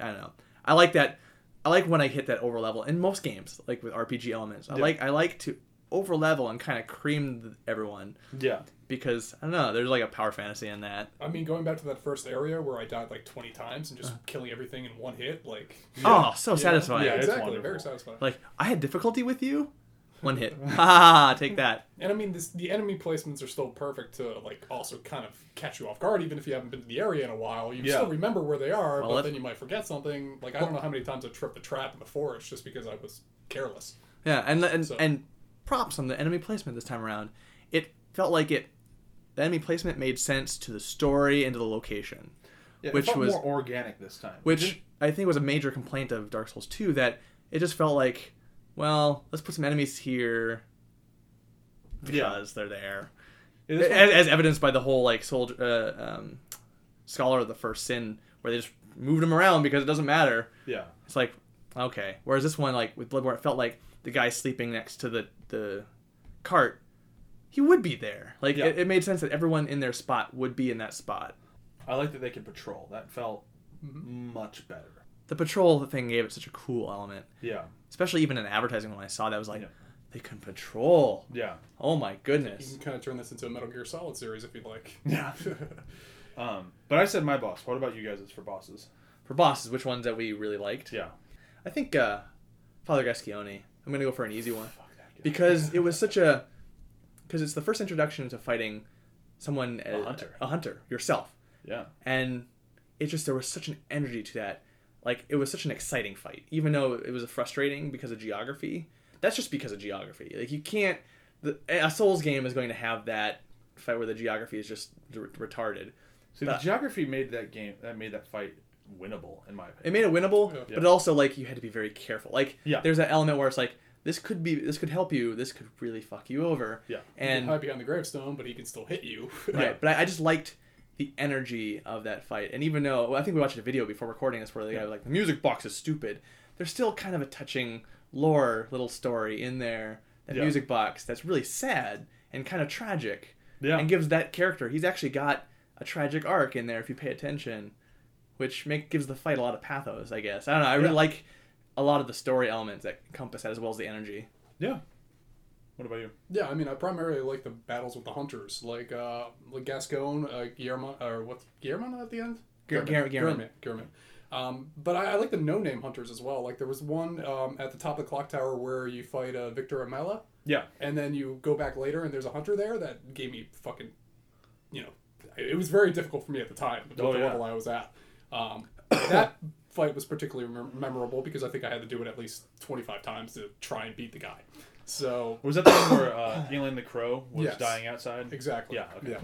I don't know. I like that. I like when I hit that over level in most games, like with RPG elements. I like to over level and kind of cream everyone. Yeah. Because, I don't know, there's like a power fantasy in that. I mean, going back to that first area where I died like 20 times and just killing everything in one hit, like... Yeah. Oh, so satisfying. Yeah, exactly. Very satisfying. Like, I had difficulty with you? One hit. Ha, take that. And I mean, the enemy placements are still perfect to, like, also kind of catch you off guard, even if you haven't been to the area in a while. You still remember where they are, but then you might forget something. Like, I don't know how many times I tripped the trap in the forest just because I was careless. Yeah, and props on the enemy placement this time around. It felt like the enemy placement made sense to the story and to the location. Yeah, which was more organic this time. Which I think was a major complaint of Dark Souls 2, that it just felt like, well, let's put some enemies here because they're there. As evidenced by the whole, like, Scholar of the First Sin, where they just moved him around because it doesn't matter. Yeah. It's like, okay. Whereas this one, like, with Bloodborne, it felt like the guy sleeping next to the cart, he would be there. Like, it made sense that everyone in their spot would be in that spot. I like that they could patrol. That felt much better. The patrol thing gave it such a cool element. Yeah. Especially even in advertising when I saw that, I was like, they can patrol. Yeah. Oh my goodness. You can kind of turn this into a Metal Gear Solid series if you'd like. Yeah. But I said my boss. What about you guys for bosses? For bosses, which ones that we really liked? Yeah. I think Father Gascoigne. I'm going to go for an easy one. Fuck that guy. Because it was such a... Because it's the first introduction to fighting someone... A hunter. Yourself. Yeah. And it just... There was such an energy to that. Like, it was such an exciting fight, even though it was frustrating because of geography. That's just because of geography. Like, you can't... A Souls game is going to have that fight where the geography is just retarded. See, the geography made that fight winnable, in my opinion. It made it winnable, but it also, like, you had to be very careful. Like, there's that element where it's like, this could help you, this could really fuck you over. Yeah. And you can hide behind the gravestone, but he can still hit you. Right, but I just liked... the energy of that fight. And even though, I think we watched a video before recording this where the guy was like, the music box is stupid. There's still kind of a touching lore little story in there, that music box, that's really sad and kind of tragic. Yeah. And gives that character, he's actually got a tragic arc in there if you pay attention, which gives the fight a lot of pathos, I guess. I don't know, I really like a lot of the story elements that encompass that as well as the energy. Yeah. What about you? Yeah, I mean, I primarily like the battles with the hunters, like Gascoigne, Gehrman, or what's Gehrman at the end? Gehrman. But I like the no-name hunters as well. Like, there was one at the top of the clock tower where you fight Victor Amela. Yeah. And then you go back later, and there's a hunter there that gave me fucking, you know, it was very difficult for me at the time, the level I was at. That fight was particularly memorable because I think I had to do it at least 25 times to try and beat the guy. So was that the one where Elin the Crow was dying outside? Exactly. Yeah. Okay.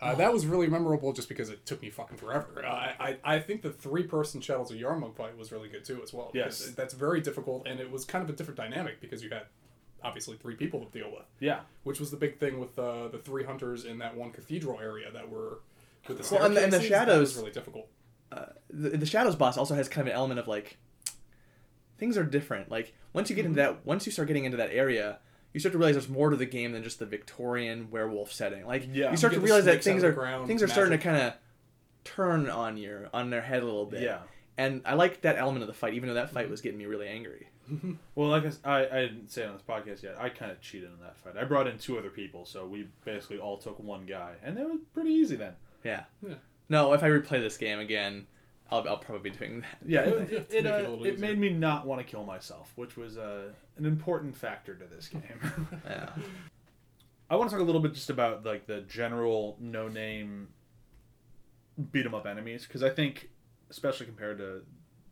Yeah. That was really memorable just because it took me fucking forever. I think the 3-person Shadows of Yharnam fight was really good too as well. Yes. That's very difficult, and it was kind of a different dynamic because you had obviously 3 people to deal with. Yeah. Which was the big thing with the 3 hunters in that one cathedral area that were with the staircases. Well, and the shadows was really difficult. The shadows boss also has kind of an element of like, things are different. Like, once you start getting into that area, you start to realize there's more to the game than just the Victorian werewolf setting. Like, you start to realize that things are starting to kind of turn on their head a little bit. Yeah. And I liked that element of the fight, even though that fight was getting me really angry. Well, like I didn't say it on this podcast yet, I kind of cheated on that fight. I brought in 2 other people, so we basically all took one guy, and it was pretty easy then. Yeah. No, if I replay this game again, I'll probably be doing that. Yeah, it made me not want to kill myself, which was an important factor to this game. Yeah. I want to talk a little bit just about like the general no-name beat-em-up enemies, because I think, especially compared to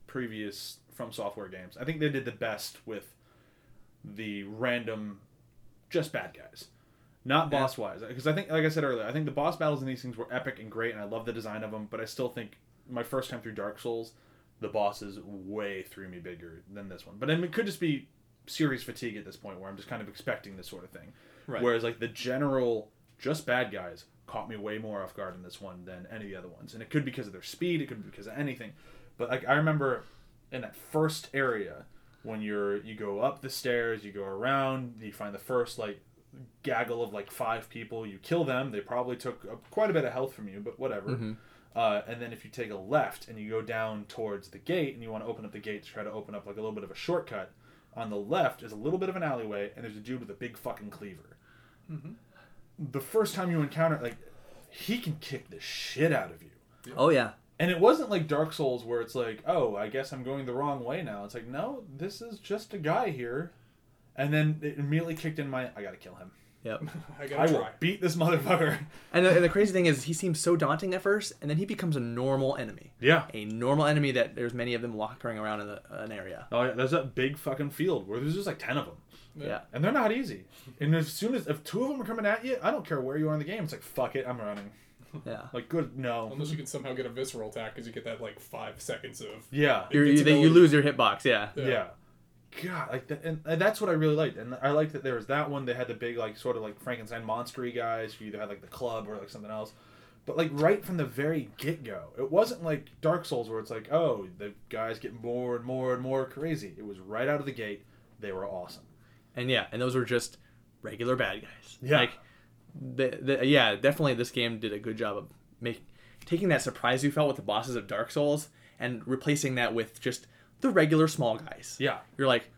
previous From Software games. I think they did the best with the random, just bad guys. Not boss-wise. Because I think, like I said earlier, I think the boss battles in these things were epic and great, and I love the design of them, but I still think my first time through Dark Souls, the bosses way threw me bigger than this one. But I mean, it could just be series fatigue at this point, where I'm just kind of expecting this sort of thing. Right. Whereas like the general, just bad guys, caught me way more off guard in this one than any of the other ones. And it could be because of their speed, it could be because of anything. But like I remember in that first area, when you go up the stairs, you go around, you find the first like gaggle of like five people, you kill them, they probably took quite a bit of health from you, but whatever. Mm-hmm. And then if you take a left and you go down towards the gate and you want to open up the gate to try to open up like a little bit of a shortcut, on the left is a little bit of an alleyway and there's a dude with a big fucking cleaver. Mm-hmm. The first time you encounter, like, he can kick the shit out of you. Yeah. Oh yeah. And it wasn't like Dark Souls where it's like, oh, I guess I'm going the wrong way now. It's like, no, this is just a guy here. And then it immediately kicked in my, I gotta kill him. Yep. I will beat this motherfucker. And the crazy thing is, he seems so daunting at first, and then he becomes a normal enemy. Yeah. A normal enemy that there's many of them walking around in an area. Oh yeah, there's that big fucking field where there's just like 10 of them. Yeah. And they're not easy. And as soon as, if two of them are coming at you, I don't care where you are in the game, it's like, fuck it, I'm running. Yeah. Like, good, no. Unless you can somehow get a visceral attack because you get that, like, 5 seconds of... Yeah. You lose your hitbox, yeah. God, like, and that's what I really liked. And I liked that there was that one, they had the big, like, sort of, like, Frankenstein monster-y guys who either had, like, the club or, like, something else. But, like, right from the very get-go, it wasn't like Dark Souls where it's like, oh, the guys get more and more and more crazy. It was right out of the gate. They were awesome. And, yeah, and those were just regular bad guys. Yeah. Like, definitely this game did a good job of taking that surprise you felt with the bosses of Dark Souls and replacing that with just the regular small guys. Yeah. You're like,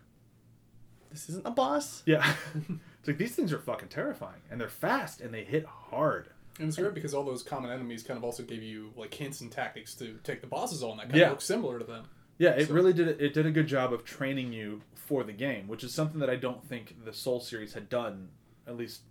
this isn't a boss? Yeah. It's like, these things are fucking terrifying, and they're fast, and they hit hard. And it's weird because all those common enemies kind of also gave you like hints and tactics to take the bosses on that kind of looks similar to them. Yeah, it really did a good job of training you for the game, which is something that I don't think the Soul series had done, at least...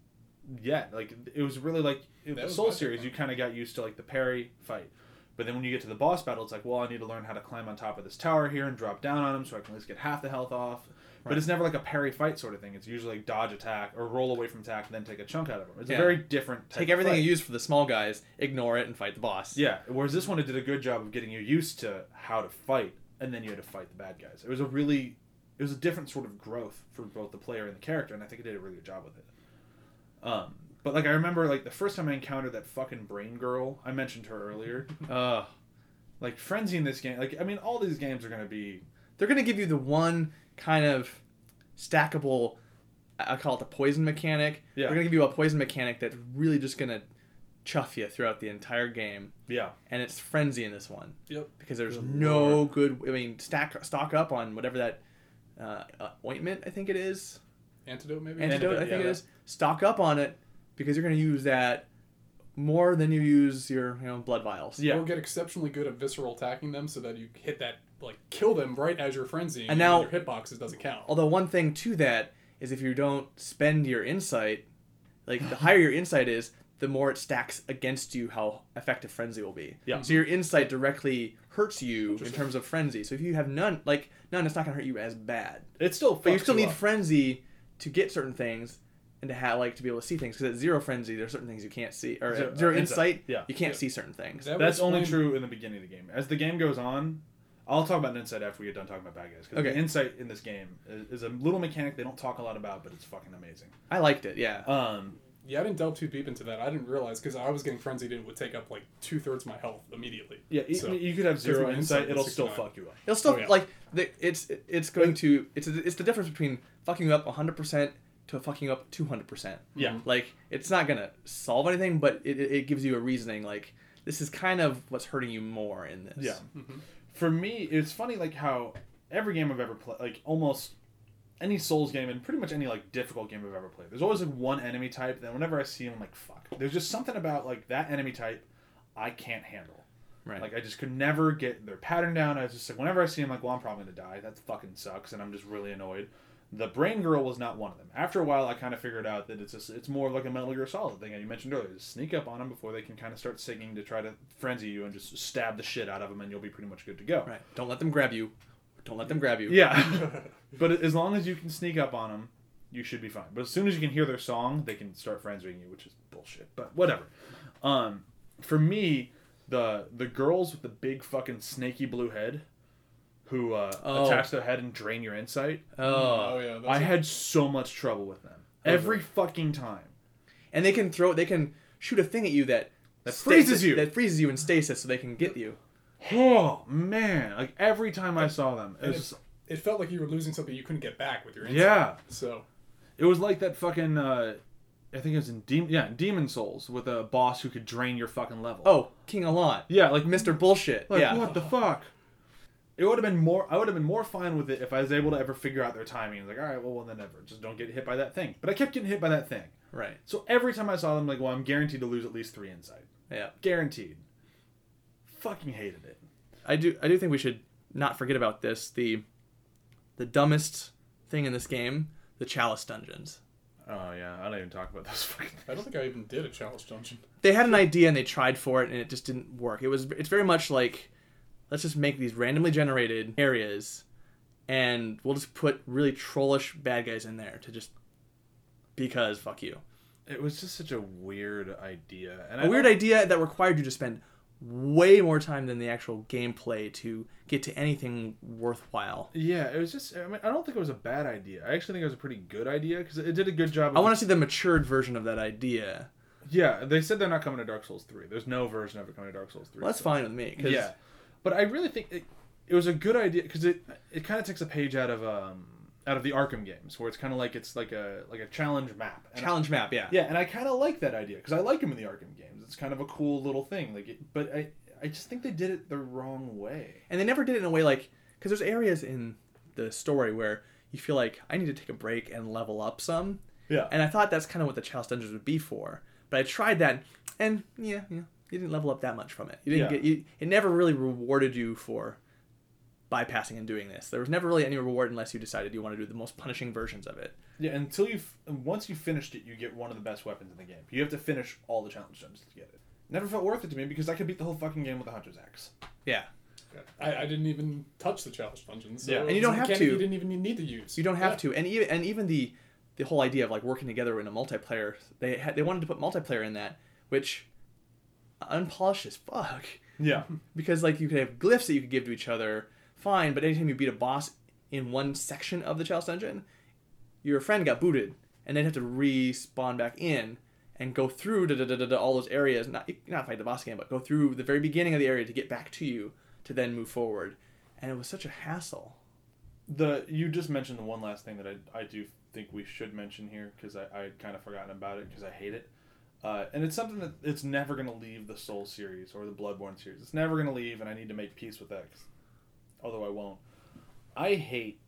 Yeah, like, it was really like, in the Soul series, you kind of got used to, like, the parry fight. But then when you get to the boss battle, it's like, well, I need to learn how to climb on top of this tower here and drop down on him so I can at least get half the health off. Right. But it's never like a parry fight sort of thing. It's usually like dodge attack or roll away from attack and then take a chunk out of him. It's a very different type of fight. Take everything you use for the small guys, ignore it, and fight the boss. Yeah, whereas this one, it did a good job of getting you used to how to fight, and then you had to fight the bad guys. It was a different sort of growth for both the player and the character, and I think it did a really good job with it. But like I remember like the first time I encountered that fucking brain girl, I mentioned her earlier. Like frenzy in this game, like I mean all these games are gonna be they're gonna give you the one kind of stackable I call it the poison mechanic. Yeah. They're gonna give you a poison mechanic that's really just gonna chuff you throughout the entire game. Yeah. And it's frenzy in this one. Yep. Because there's no good stock up on whatever that ointment I think it is. Antidote, maybe? Antidote, I think it is. Stock up on it, because you're going to use that more than you use your blood vials. Yeah. Or get exceptionally good at visceral attacking them so that you hit that, like, kill them right as you're frenzying, and now your hitboxes doesn't count. Although one thing to that is if you don't spend your insight, like, the higher your insight is, the more it stacks against you how effective frenzy will be. Yeah. So your insight directly hurts you in terms of frenzy. So if you have none, it's not going to hurt you as bad. It's still fucks you up. But you still need frenzy to get certain things and to have, like, to be able to see things, because at zero frenzy there's certain things you can't see, or at zero insight you can't see certain things. That's only true in the beginning of the game. As the game goes on, I'll talk about insight after we get done talking about bad guys, because the insight in this game is a little mechanic they don't talk a lot about, but it's fucking amazing. I liked it. I didn't delve too deep into that. I didn't realize, because I was getting frenzied and it would take up like 2/3 of my health immediately. Yeah, so, you could have zero insight, it'll still fuck you up. It'll still it's the difference between fucking you up 100% to fucking you up 200%. Yeah, like it's not gonna solve anything, but it gives you a reasoning. Like this is kind of what's hurting you more in this. Yeah, mm-hmm. For me, it's funny like how every game I've ever played, like almost any Souls game and pretty much any like difficult game I've ever played, there's always like one enemy type that whenever I see him I'm like, fuck. There's just something about like that enemy type I can't handle. Right. Like I just could never get their pattern down. I was just like, whenever I see him, like, well, I'm probably gonna die. That fucking sucks, and I'm just really annoyed. The brain girl was not one of them. After a while, I kind of figured out that it's more of like a Metal Gear Solid thing that you mentioned earlier. Just sneak up on them before they can kind of start singing to try to frenzy you and just stab the shit out of them, and you'll be pretty much good to go. Right. Don't let them grab you. Don't let them grab you. Yeah. But as long as you can sneak up on them, you should be fine. But as soon as you can hear their song, they can start frenzying you, which is bullshit. But whatever. For me, the girls with the big fucking snaky blue head who attach their head and drain your insight. Oh yeah. I had so much trouble with them. Every fucking time. And they can shoot a thing at you that freezes you. That freezes you in stasis so they can get you. Oh, man. Like, every time I saw them, it felt like you were losing something you couldn't get back with your insight. Yeah. So. It was like that fucking, I think it was in Demon Souls with a boss who could drain your fucking level. Oh, King Alon. Yeah, like Mr. Bullshit. Like, yeah. What the fuck? I would have been more fine with it if I was able to ever figure out their timing. Like, all right, well, then never. Just don't get hit by that thing. But I kept getting hit by that thing. Right. So every time I saw them, like, well, I'm guaranteed to lose at least 3 insight. Yeah. Guaranteed. Fucking hated it. I do think we should not forget about this. The dumbest thing in this game, the Chalice Dungeons. Oh, yeah. I don't even talk about those fucking things. I don't think I even did a Chalice Dungeon. They had an idea and they tried for it and it just didn't work. It's very much like, let's just make these randomly generated areas and we'll just put really trollish bad guys in there to just... Because fuck you. It was just such a weird idea. And weird idea that required you to spend way more time than the actual gameplay to get to anything worthwhile. Yeah, it was just... I mean, I don't think it was a bad idea. I actually think it was a pretty good idea, because it did a good job of... I want to see the matured version of that idea. Yeah, they said they're not coming to Dark Souls 3. There's no version of it coming to Dark Souls 3. Well, that's fine with me, cause... Yeah. But I really think it was a good idea, because it kind of takes a page out of the Arkham games, where it's kind of like it's like a challenge map. Yeah. Yeah, and I kind of like that idea because I like them in the Arkham games. It's kind of a cool little thing. But I just think they did it the wrong way. And they never did it in a way like, because there's areas in the story where you feel like I need to take a break and level up some. Yeah. And I thought that's kind of what the Chalice Dungeons would be for. But I tried that, and yeah, you didn't level up that much from it. You didn't it never really rewarded you for bypassing and doing this. There was never really any reward unless you decided you want to do the most punishing versions of it. Yeah, until once you finished it, you get one of the best weapons in the game. You have to finish all the challenge dungeons to get it. Never felt worth it to me because I could beat the whole fucking game with a Hunter's Axe. Yeah. I didn't even touch the challenge dungeons. So yeah, and you don't have to. You didn't even need to use. You don't have to. And even the whole idea of like working together in a multiplayer, they wanted to put multiplayer in that, which unpolished as fuck. Yeah. Because like you could have glyphs that you could give to each other. Fine, but anytime you beat a boss in one section of the Chalice Dungeon, your friend got booted, and then have to respawn back in and go through all those areas. Not fight the boss again, but go through the very beginning of the area to get back to you to then move forward. And it was such a hassle. You just mentioned the one last thing that I do think we should mention here because I'd kind of forgotten about it because I hate it. And it's something that it's never going to leave the Souls series or the Bloodborne series. It's never going to leave, and I need to make peace with that. Although I won't. I hate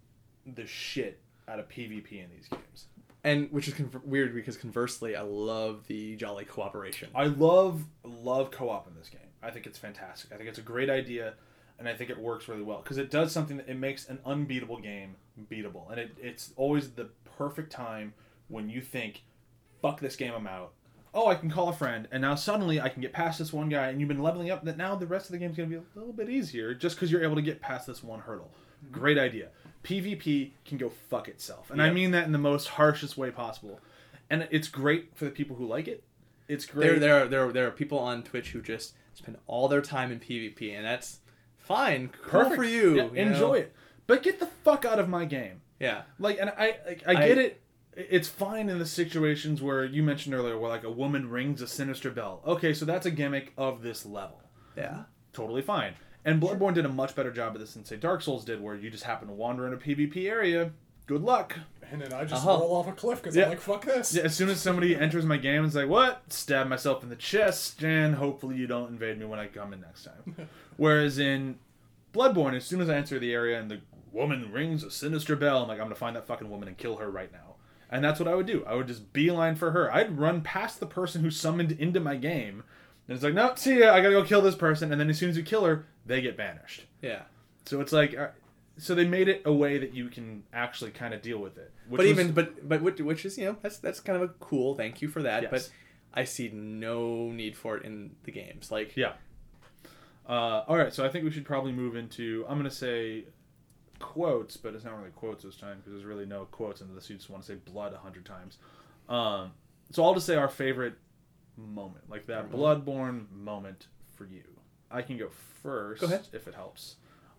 the shit out of PvP in these games. And which is weird because conversely, I love the jolly cooperation. I love co-op in this game. I think it's fantastic. I think it's a great idea, and I think it works really well. Because it does something that it makes an unbeatable game beatable. And it's always the perfect time when you think, fuck this game, I'm out. Oh, I can call a friend, and now suddenly I can get past this one guy, and you've been leveling up, that now the rest of the game's going to be a little bit easier just because you're able to get past this one hurdle. Great idea. PvP can go fuck itself. And I mean that in the most harshest way possible. And it's great for the people who like it. It's great. There are people on Twitch who just spend all their time in PvP, and that's fine. Perfect. Cool for you. Yeah, enjoy it. But get the fuck out of my game. Yeah. Like, and I get it. It's fine in the situations where you mentioned earlier where like a woman rings a sinister bell. Okay, so that's a gimmick of this level. Yeah. Totally fine. And Bloodborne did a much better job of this than say Dark Souls did where you just happen to wander in a PvP area. Good luck. And then I just roll off a cliff because I'm like, fuck this. Yeah, as soon as somebody enters my game, it's like, what? Stab myself in the chest and hopefully you don't invade me when I come in next time. Whereas in Bloodborne, as soon as I enter the area and the woman rings a sinister bell, I'm like, I'm going to find that fucking woman and kill her right now. And that's what I would do. I would just beeline for her. I'd run past the person who summoned into my game. And it's like, no, see ya. I gotta go kill this person. And then as soon as you kill her, they get banished. Yeah. So it's like, so they made it a way that you can actually kind of deal with it. Which is, that's kind of a cool, thank you for that. Yes. But I see no need for it in the games. Like. Yeah. All right. So I think we should probably move into, I'm going to say... quotes, but it's not really quotes this time because there's really no quotes and the suits want to say blood 100 times. So I'll just say our favorite moment, like that Bloodborne moment for you. I can go first, go ahead, if it helps.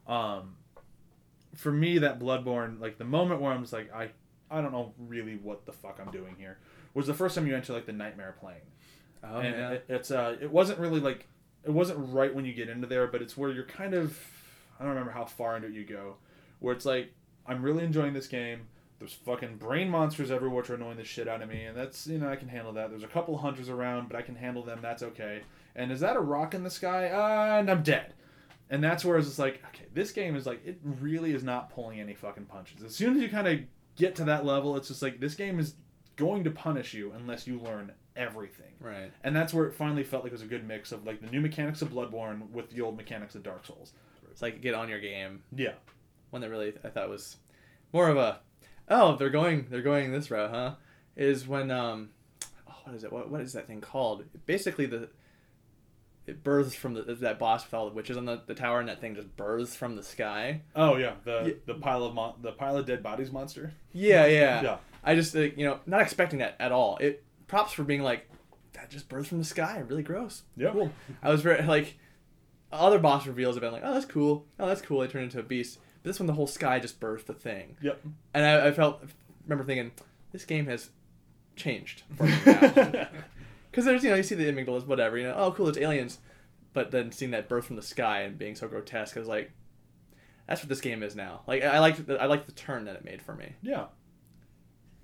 For me, that Bloodborne, like the moment where I'm just like, I don't know really what the fuck I'm doing here, was the first time you enter like the Nightmare Plane. Oh, and yeah. It wasn't really like, it wasn't right when you get into there, but it's where you're kind of, I don't remember how far into it you go, where it's like, I'm really enjoying this game. There's fucking brain monsters everywhere which are annoying the shit out of me, and that's, you know, I can handle that. There's a couple hunters around, but I can handle them. That's okay. And is that a rock in the sky? And I'm dead. And that's where it's just like, okay, this game is like, it really is not pulling any fucking punches. As soon as you kind of get to that level, it's just like, this game is going to punish you unless you learn everything. Right. And that's where it finally felt like it was a good mix of like the new mechanics of Bloodborne with the old mechanics of Dark Souls. It's like, get on your game. Yeah. One that really, I thought was more of a, oh, they're going this route, huh? Is when what is it? What is that thing called? Basically, it births from that boss with all the witches on the tower, and that thing just births from the sky. Oh yeah, the pile of dead bodies monster. Yeah. I just not expecting that at all. It props for being like that just births from the sky. Really gross. Yeah. Cool. I was very like other boss reveals have been like, oh that's cool. I turned into a beast. This one, the whole sky just birthed the thing. Yep. And I remember thinking, this game has changed for me now. Because there's, you see the amygdalas, whatever, oh, cool, it's aliens. But then seeing that birth from the sky and being so grotesque, I was like, that's what this game is now. Like, I liked the turn that it made for me. Yeah.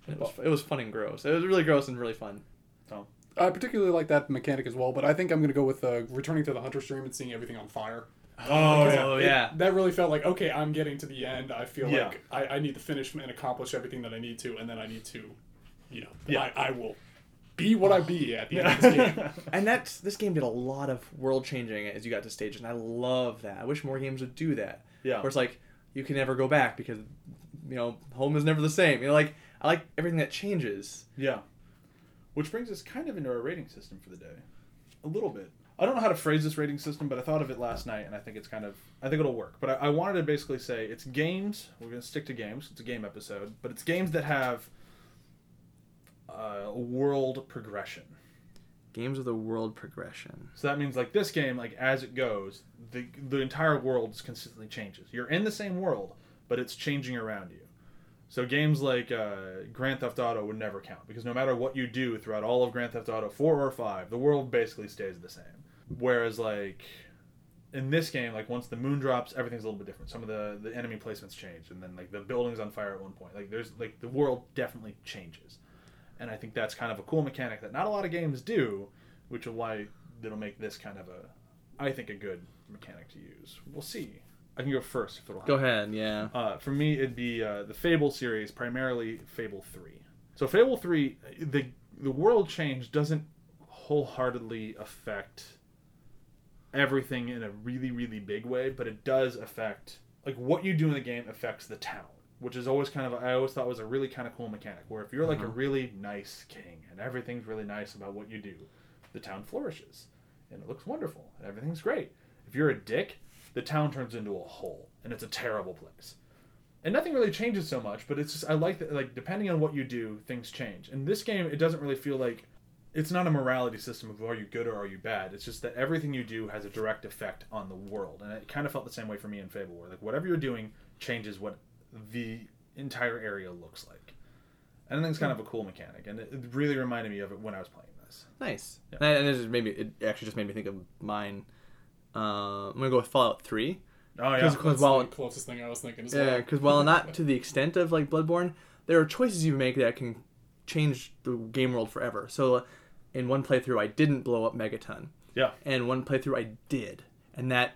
And it was fun and gross. It was really gross and really fun. Oh. I particularly like that mechanic as well, but I think I'm going to go with returning to the hunter stream and seeing everything on fire. Oh, yeah. That really felt like, okay, I'm getting to the end. I feel like I need to finish and accomplish everything that I need to, and then I need to, I will be what I be at the end of this game. And this game did a lot of world-changing as you got to stages, and I love that. I wish more games would do that. Yeah. Where it's like, you can never go back because, home is never the same. Like, I like everything that changes. Yeah. Which brings us kind of into our rating system for the day. A little bit. I don't know how to phrase this rating system, but I thought of it last night, and I think I think it'll work. But I wanted to basically say it's games. We're going to stick to games. It's a game episode. But it's games that have world progression. Games with a world progression. So that means, like, this game, like, as it goes, the entire world consistently changes. You're in the same world, but it's changing around you. So games like Grand Theft Auto would never count, because no matter what you do throughout all of Grand Theft Auto 4 or 5, the world basically stays the same. Whereas, like, in this game, like, once the moon drops, everything's a little bit different. Some of the enemy placements change, and then, like, the building's on fire at one point. Like, there's, like, the world definitely changes. And I think that's kind of a cool mechanic that not a lot of games do, which is why it'll make this kind of a good mechanic to use. We'll see. I can go first if it'll help. Go ahead, yeah. For me, it'd be the Fable series, primarily Fable 3. So Fable 3, the world change doesn't wholeheartedly affect everything in a really, really big way, but it does affect, like, what you do in the game affects the town, which is always kind of, I always thought was a really kind of cool mechanic, where if you're like a really nice king and everything's really nice about what you do, the town flourishes and it looks wonderful and everything's great. If you're a dick, the town turns into a hole and it's a terrible place. And nothing really changes so much, but it's just, I like that, like, depending on what you do, things change. In this game, it doesn't really feel like, it's not a morality system of are you good or are you bad. It's just that everything you do has a direct effect on the world. And it kind of felt the same way for me in Fable, where, like, whatever you're doing changes what the entire area looks like. And I think it's kind of a cool mechanic. And it really reminded me of it when I was playing this. Nice. Yeah. And it actually just made me think of mine. I'm going to go with Fallout 3. Oh, yeah. That's the closest thing I was thinking as well. Yeah, because while not to the extent of, like, Bloodborne, there are choices you make that can change the game world forever. So in one playthrough, I didn't blow up Megaton. Yeah. And one playthrough, I did. And that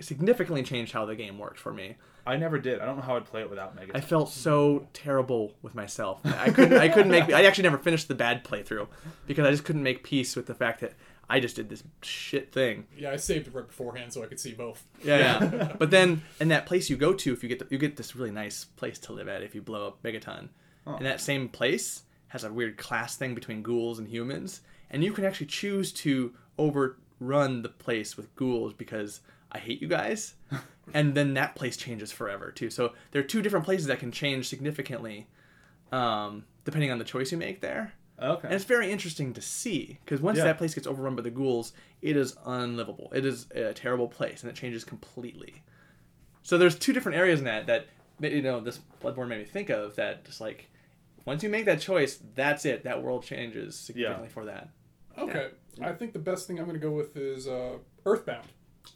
significantly changed how the game worked for me. I never did. I don't know how I'd play it without Megaton. I felt so terrible with myself. I actually never finished the bad playthrough because I just couldn't make peace with the fact that I just did this shit thing. Yeah, I saved it right beforehand so I could see both. Yeah. But then in that place you go to, if you get this really nice place to live at if you blow up Megaton. Oh. And that same place has a weird class thing between ghouls and humans. And you can actually choose to overrun the place with ghouls because I hate you guys. And then that place changes forever too. So there are two different places that can change significantly depending on the choice you make there. Okay. And it's very interesting to see, because once that place gets overrun by the ghouls, it is unlivable. It is a terrible place, and it changes completely. So there's two different areas in that you know, this Bloodborne made me think of, that just like, once you make that choice, that's it. That world changes significantly for that. Okay. Yeah. I think the best thing I'm going to go with is Earthbound.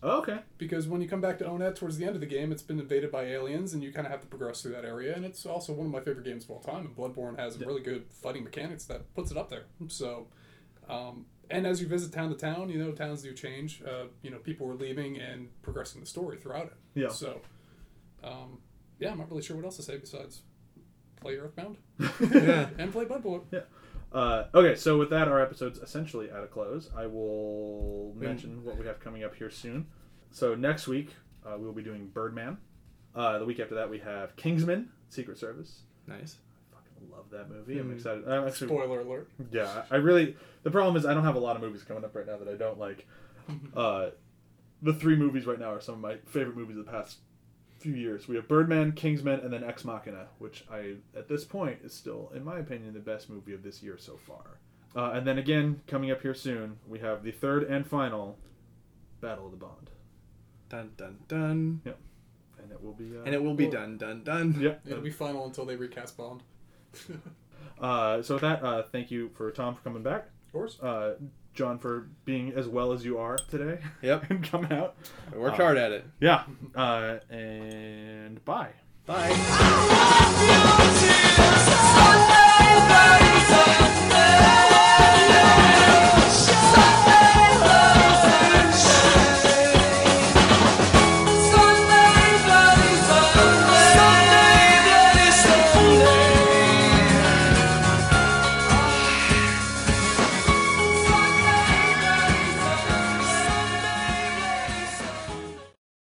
Oh, okay. Because when you come back to Onet towards the end of the game, it's been invaded by aliens, and you kind of have to progress through that area. And it's also one of my favorite games of all time. And Bloodborne has really good fighting mechanics that puts it up there. So, and as you visit town to town, you know, towns do change. You know, people were leaving and progressing the story throughout it. Yeah. So, I'm not really sure what else to say besides play Earthbound and play Bloodborne. Yeah. Okay, so with that, our episode's essentially at a close. I will mention what we have coming up here soon. So next week, we will be doing Birdman. The week after that, we have Kingsman, Secret Service. Nice. I fucking love that movie. I'm excited. I'm actually, spoiler alert. Yeah, I really... The problem is I don't have a lot of movies coming up right now that I don't like. The three movies right now are some of my favorite movies of the past few years. We have Birdman, Kingsman, and then Ex Machina, which I, at this point, is still, in my opinion, the best movie of this year so far. And then again, coming up here soon, we have the third and final Battle of the Bond. Dun dun dun. Yep. And it will be. Dun dun dun. Yep. It'll be final until they recast Bond. So with that, thank you for Tom for coming back. Of course. John, for being as well as you are today. Yep. And come out. I worked hard at it. Yeah. And bye. Bye.